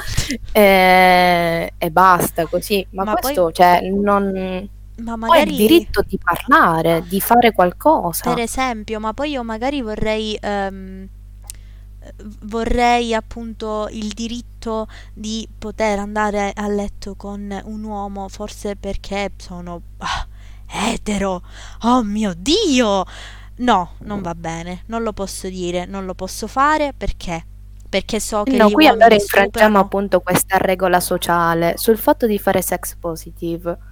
eh, e basta così, ma, ma questo poi... cioè, non... Ma magari... poi il diritto di parlare, di fare qualcosa per esempio, ma poi io magari vorrei... Um... vorrei appunto il diritto di poter andare a letto con un uomo, forse perché sono ah, etero. Oh mio Dio! No, non va bene, non lo posso dire, non lo posso fare, perché? Perché so che no, gli qui allora infrangiamo appunto questa regola sociale sul fatto di fare sex positive.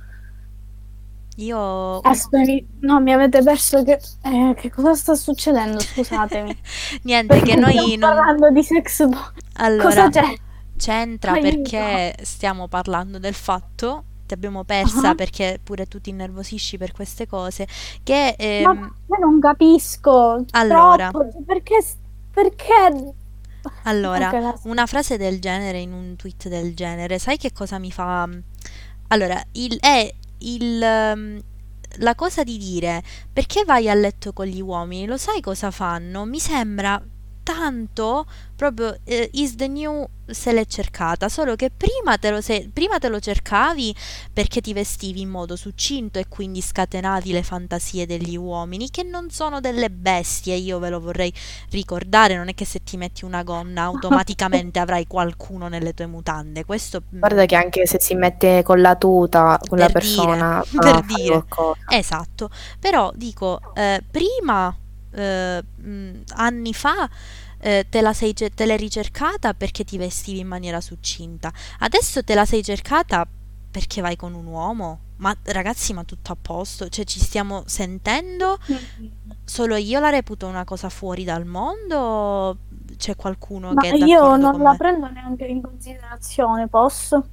Io Aspetta, no, mi avete perso che, eh, che cosa sta succedendo, scusatemi. Niente, perché che noi non parlando di sex bo- allora, cosa c'è? C'entra Aiuto. Perché stiamo parlando del fatto, ti abbiamo persa uh-huh. perché pure tu ti innervosisci per queste cose che ehm... ma, ma non capisco. Allora, troppo, perché perché Allora, okay, una frase del genere in un tweet del genere, sai che cosa mi fa? Allora, il è Il, la cosa di dire perché vai a letto con gli uomini, lo sai cosa fanno? Mi sembra tanto proprio eh, is the new se l'è cercata, solo che prima te, lo se- prima te lo cercavi perché ti vestivi in modo succinto e quindi scatenavi le fantasie degli uomini che non sono delle bestie, io ve lo vorrei ricordare, non è che se ti metti una gonna automaticamente avrai qualcuno nelle tue mutande, questo guarda che anche se si mette con la tuta con la persona per ah, dire esatto, però dico eh, prima eh, anni fa Eh, te la sei, te l'hai ricercata perché ti vestivi in maniera succinta, adesso te la sei cercata perché vai con un uomo. Ma ragazzi, ma tutto a posto, cioè ci stiamo sentendo? Solo io la reputo una cosa fuori dal mondo, c'è qualcuno ma che è d'accordo con me? Ma io non la prendo neanche in considerazione, posso?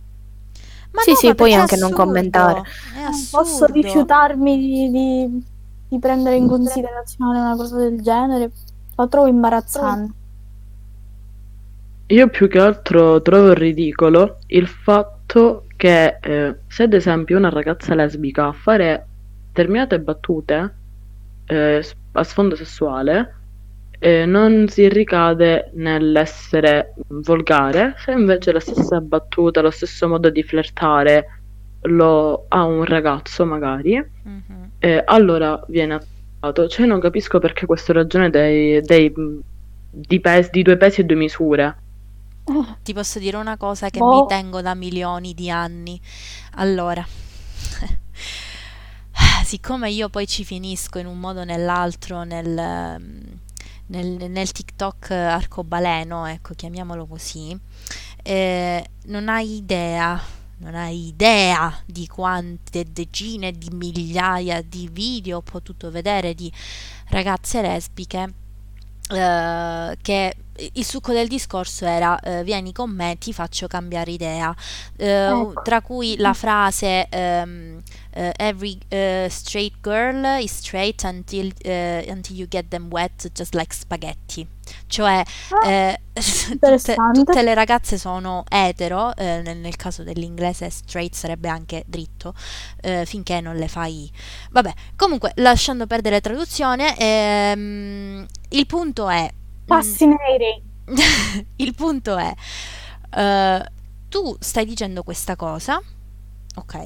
Ma sì, no, sì, puoi anche assurdo. non commentare. Non posso rifiutarmi di, di, di prendere in considerazione una cosa del genere. La trovo imbarazzante. Io più che altro trovo ridicolo il fatto che eh, se ad esempio una ragazza lesbica a fare determinate battute eh, a sfondo sessuale eh, non si ricade nell'essere volgare, se invece la stessa battuta, lo stesso modo di flirtare lo ha un ragazzo magari, mm-hmm. eh, allora viene att- Cioè non capisco perché questa ragione dei, dei, di, pes- di due pesi e due misure. Ti posso dire una cosa che oh. mi tengo da milioni di anni. Allora, siccome io poi ci finisco in un modo o nell'altro nel, nel, nel TikTok arcobaleno, ecco, chiamiamolo così, eh, non hai idea... Non hai idea di quante decine di migliaia di video ho potuto vedere di ragazze lesbiche eh, che il succo del discorso era eh, vieni con me, ti faccio cambiare idea, eh, ecco. tra cui la frase um, uh, every uh, straight girl is straight until, uh, until you get them wet just like spaghetti. Cioè ah, eh, tutte, tutte le ragazze sono etero, eh, nel, nel caso dell'inglese straight sarebbe anche dritto, eh, finché non le fai, vabbè, comunque lasciando perdere traduzione, ehm, il punto è fascinating. Il punto è eh, tu stai dicendo questa cosa, ok,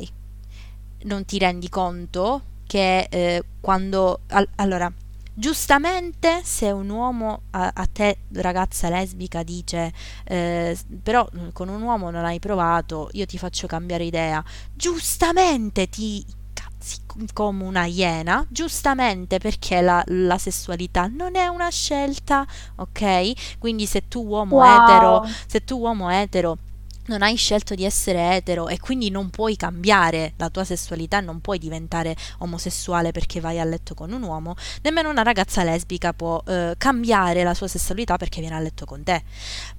non ti rendi conto che eh, quando al- allora giustamente se un uomo a, a te ragazza lesbica dice eh, però con un uomo non hai provato, io ti faccio cambiare idea, giustamente ti cazzi come una iena, giustamente, perché la, la sessualità non è una scelta, ok? Quindi se tu uomo wow. etero, se tu uomo etero non hai scelto di essere etero e quindi non puoi cambiare la tua sessualità, non puoi diventare omosessuale perché vai a letto con un uomo, nemmeno una ragazza lesbica può eh, cambiare la sua sessualità perché viene a letto con te.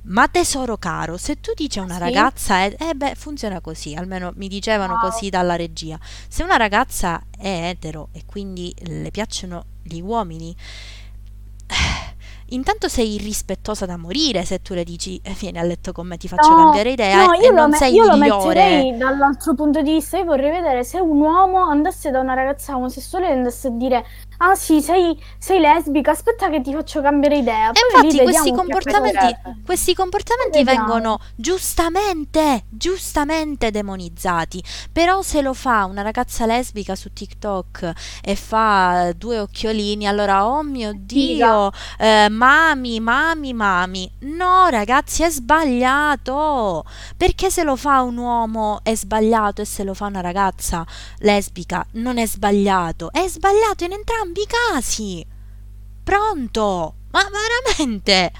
Ma tesoro caro, se tu dici a una sì. ragazza, eh, eh beh, funziona così, almeno mi dicevano wow. così dalla regia, se una ragazza è etero e quindi le piacciono gli uomini, intanto sei irrispettosa da morire se tu le dici eh, vieni a letto con me, ti faccio no, cambiare idea no, e non me- sei io migliore. Io lo metterei dall'altro punto di vista, io vorrei vedere se un uomo andasse da una ragazza omosessuale e andasse a dire ah sì, sei, sei lesbica, aspetta che ti faccio cambiare idea. E infatti questi comportamenti, questi comportamenti vengono giustamente, giustamente demonizzati, però se lo fa una ragazza lesbica su TikTok e fa due occhiolini, allora oh mio Dio, eh, mami, mami, mami, no ragazzi, è sbagliato, perché se lo fa un uomo è sbagliato e se lo fa una ragazza lesbica non è sbagliato, è sbagliato in entrambi i casi. Pronto, ma veramente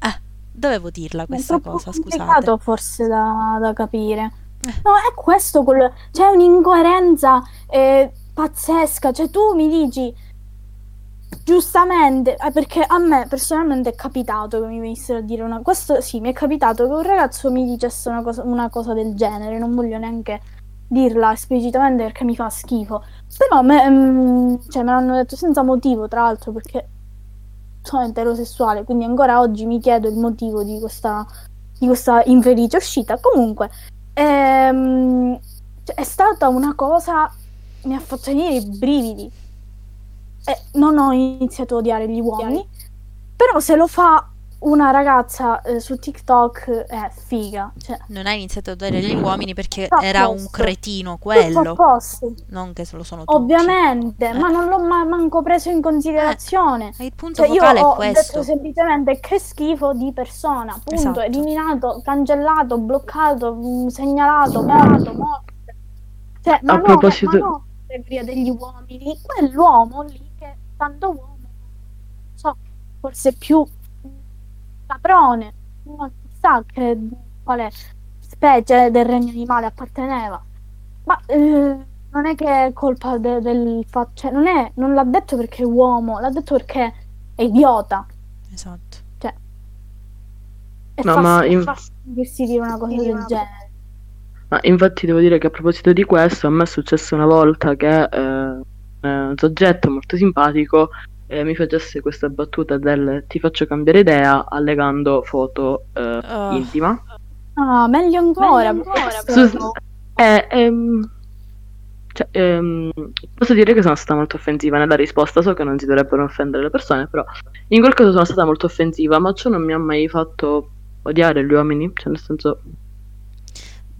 eh, dovevo dirla questa cosa, scusate, è complicato forse da, da capire, no, è questo col... c'è un'incoerenza eh, pazzesca, cioè tu mi dici giustamente, perché a me personalmente è capitato che mi venissero a dire una questo sì, mi è capitato che un ragazzo mi dicesse una cosa, una cosa del genere, non voglio neanche dirla esplicitamente perché mi fa schifo, però me, mh, cioè, me l'hanno detto senza motivo, tra l'altro, perché sono eterosessuale, quindi ancora oggi mi chiedo il motivo di questa di questa infelice uscita. Comunque ehm, cioè, è stata una cosa, mi ha fatto venire i brividi. Eh, non ho iniziato a odiare gli uomini, però se lo fa una ragazza eh, su TikTok è eh, figa, cioè, non hai iniziato a odiare gli uomini perché era posto. un cretino quello, non che se lo sono tutti ovviamente, eh. ma non l'ho mai manco preso in considerazione, eh, il punto cioè, focale è questo, io ho detto semplicemente che schifo di persona, punto, esatto. Eliminato, cancellato, bloccato, segnalato, morto, morto, cioè, ma a no, proposito... ma no. via degli uomini, quell'uomo lì che tanto uomo non so, forse più caprone, non chissà che quale specie del regno animale apparteneva, ma eh, non è che è colpa de- del fatto, cioè non è, non l'ha detto perché è uomo, l'ha detto perché è idiota, esatto, cioè è no, facile, ma in... facile dirsi dire una cosa del genere. Ma infatti devo dire che a proposito di questo, a me è successo una volta che eh, un soggetto molto simpatico eh, mi facesse questa battuta del ti faccio cambiare idea allegando foto eh, uh. intima. Ah, oh, meglio ancora, meglio ancora Su- eh, ehm, cioè, ehm, posso dire che sono stata molto offensiva nella risposta. So che non si dovrebbero offendere le persone, però in quel caso sono stata molto offensiva, ma ciò non mi ha mai fatto odiare gli uomini, cioè nel senso.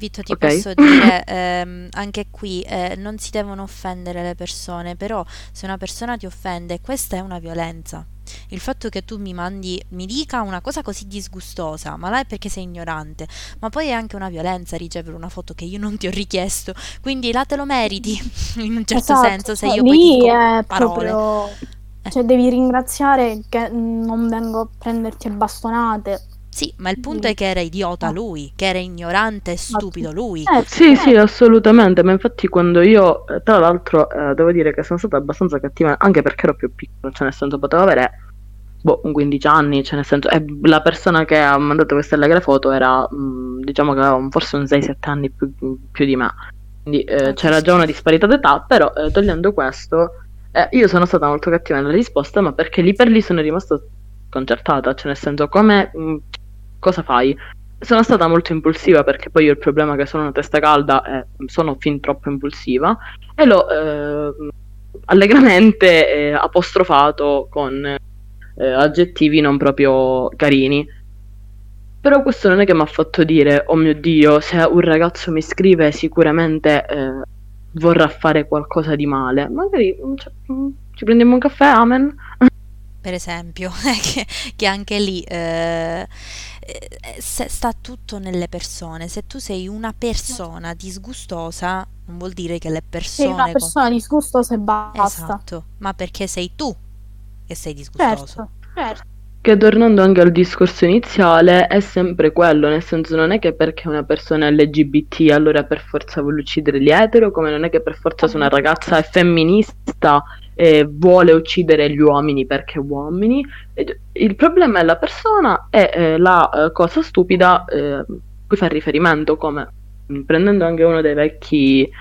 Vito, ti okay. posso dire, ehm, anche qui eh, non si devono offendere le persone, però se una persona ti offende, questa è una violenza. Il fatto che tu mi mandi, mi dica una cosa così disgustosa, ma là è perché sei ignorante, ma poi è anche una violenza ricevere una foto che io non ti ho richiesto, quindi là te lo meriti, in un certo esatto, senso, se cioè, io poi ti dico parole. Proprio, eh. Cioè devi ringraziare che non vengo a prenderti a bastonate. Sì, ma il punto è che era idiota lui, che era ignorante e stupido lui. Eh, sì, sì, assolutamente, ma infatti quando io, tra l'altro, eh, devo dire che sono stata abbastanza cattiva, anche perché ero più piccola, cioè nel senso potevo avere, boh, quindici anni, cioè nel senso, eh, la persona che ha mandato questa allegra foto era, mh, diciamo che aveva forse un sei sette anni più, più di me, quindi eh, ah, c'era sì. già una disparità d'età, però eh, togliendo questo, eh, io sono stata molto cattiva nella risposta, ma perché lì per lì sono rimasta sconcertata, cioè nel senso come... Mh, cosa fai? Sono stata molto impulsiva perché poi io il problema è che sono una testa calda e sono fin troppo impulsiva e l'ho eh, allegramente eh, apostrofato con eh, aggettivi non proprio carini. Però questo non è che mi ha fatto dire oh mio Dio, se un ragazzo mi scrive sicuramente eh, vorrà fare qualcosa di male. Magari cioè, ci prendiamo un caffè, amen. Per esempio, che, che anche lì eh, se sta tutto nelle persone. Se tu sei una persona disgustosa, non vuol dire che le persone... Sei una persona con... disgustosa e basta. Esatto, ma perché sei tu che sei disgustoso. Certo, certo. Che tornando anche al discorso iniziale, è sempre quello, nel senso non è che perché una persona è L G B T allora per forza vuole uccidere gli etero, come non è che per forza se una ragazza è femminista e vuole uccidere gli uomini perché uomini. Il problema è la persona e eh, la eh, cosa stupida eh, a cui fa riferimento, come prendendo anche uno dei vecchi eh,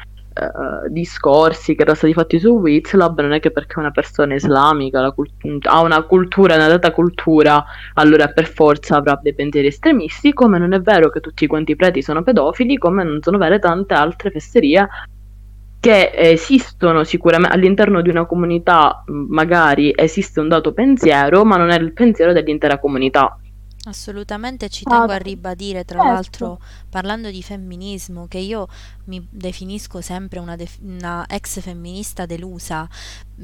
discorsi che erano stati fatti su WitzLab, non è che perché una persona è islamica la cult- ha una cultura, una data cultura, allora per forza avrà dei pensieri estremisti, come non è vero che tutti quanti i preti sono pedofili, come non sono vere tante altre fesserie che esistono sicuramente all'interno di una comunità, magari esiste un dato pensiero, ma non è il pensiero dell'intera comunità. Assolutamente, ci tengo a ribadire, tra l'altro, parlando di femminismo, che io mi definisco sempre una, def- una ex femminista delusa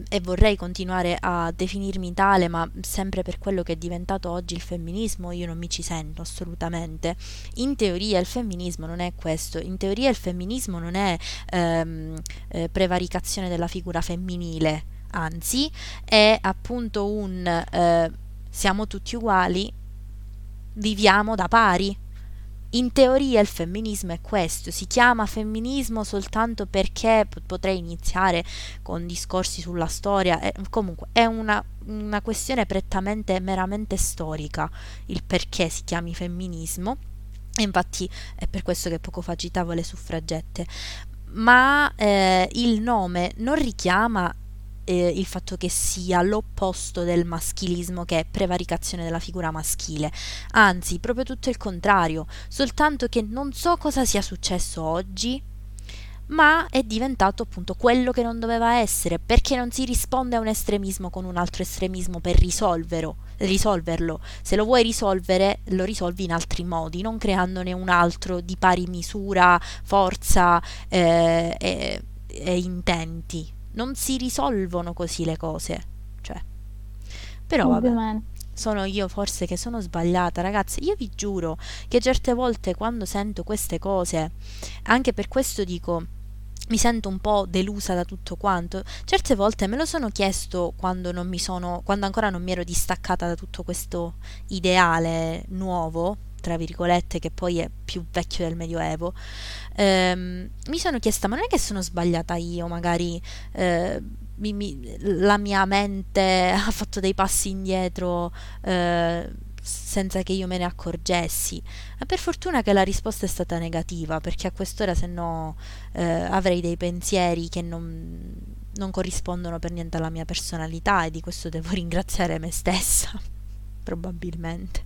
e vorrei continuare a definirmi tale, ma sempre per quello che è diventato oggi il femminismo io non mi ci sento assolutamente. In teoria il femminismo non è questo, in teoria il femminismo non è ehm, eh, prevaricazione della figura femminile, anzi è appunto un eh, siamo tutti uguali, viviamo da pari. In teoria il femminismo è questo, si chiama femminismo soltanto perché potrei iniziare con discorsi sulla storia, eh, comunque è una, una questione prettamente, meramente storica il perché si chiami femminismo, e infatti è per questo che poco fa citavo le suffragette, ma eh, il nome non richiama Eh, il fatto che sia l'opposto del maschilismo, che è prevaricazione della figura maschile, anzi proprio tutto il contrario, soltanto che non so cosa sia successo oggi, ma è diventato appunto quello che non doveva essere, perché non si risponde a un estremismo con un altro estremismo per risolverlo risolverlo. Se lo vuoi risolvere lo risolvi in altri modi, non creandone un altro di pari misura, forza eh, e, e intenti. Non si risolvono così le cose, cioè. Però vabbè, sono io forse che sono sbagliata, ragazzi. Io vi giuro che certe volte quando sento queste cose, anche per questo dico, mi sento un po' delusa da tutto quanto. Certe volte me lo sono chiesto quando non mi sono, quando ancora non mi ero distaccata da tutto questo ideale nuovo, tra virgolette, che poi è più vecchio del Medioevo, ehm, mi sono chiesta, ma non è che sono sbagliata io, magari eh, mi, mi, la mia mente ha fatto dei passi indietro, eh, senza che io me ne accorgessi. Ma per fortuna che la risposta è stata negativa, perché a quest'ora se no eh, avrei dei pensieri che non, non corrispondono per niente alla mia personalità, e di questo devo ringraziare me stessa, probabilmente.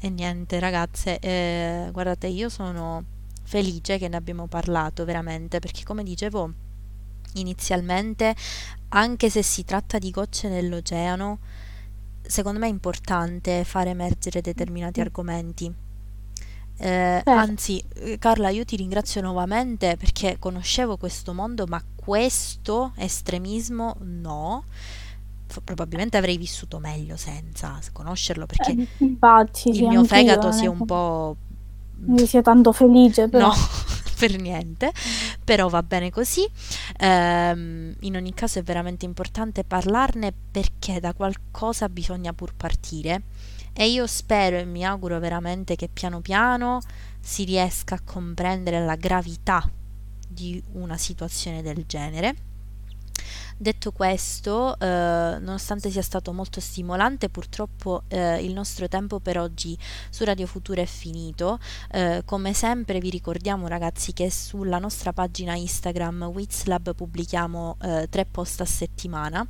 E niente ragazze, eh, guardate, io sono felice che ne abbiamo parlato veramente, perché come dicevo inizialmente, anche se si tratta di gocce nell'oceano, secondo me è importante fare emergere determinati argomenti. Eh, anzi, Carla, io ti ringrazio nuovamente perché conoscevo questo mondo, ma questo estremismo no. Probabilmente avrei vissuto meglio senza conoscerlo, perché eh, infatti, il mio fegato si è un po'... mi sia tanto felice, però. No, per niente, però va bene così. Ehm, in ogni caso è veramente importante parlarne, perché da qualcosa bisogna pur partire, e io spero e mi auguro veramente che piano piano si riesca a comprendere la gravità di una situazione del genere. Detto questo, eh, nonostante sia stato molto stimolante, purtroppo eh, il nostro tempo per oggi su Radio Futura è finito. Eh, come sempre vi ricordiamo ragazzi che sulla nostra pagina Instagram WitzLab pubblichiamo eh, tre post a settimana.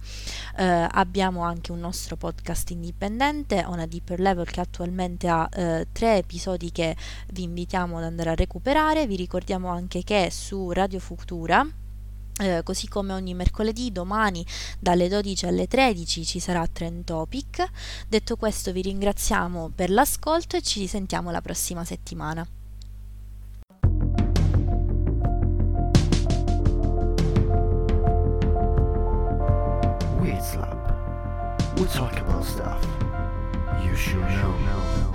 Eh, abbiamo anche un nostro podcast indipendente, On a Deeper Level, che attualmente ha eh, tre episodi che vi invitiamo ad andare a recuperare. Vi ricordiamo anche che su Radio Futura, Eh, così come ogni mercoledì, domani dalle dodici alle tredici ci sarà Trend Topic. Detto questo, vi ringraziamo per l'ascolto e ci sentiamo la prossima settimana. WitzLab. We talk about stuff you should know.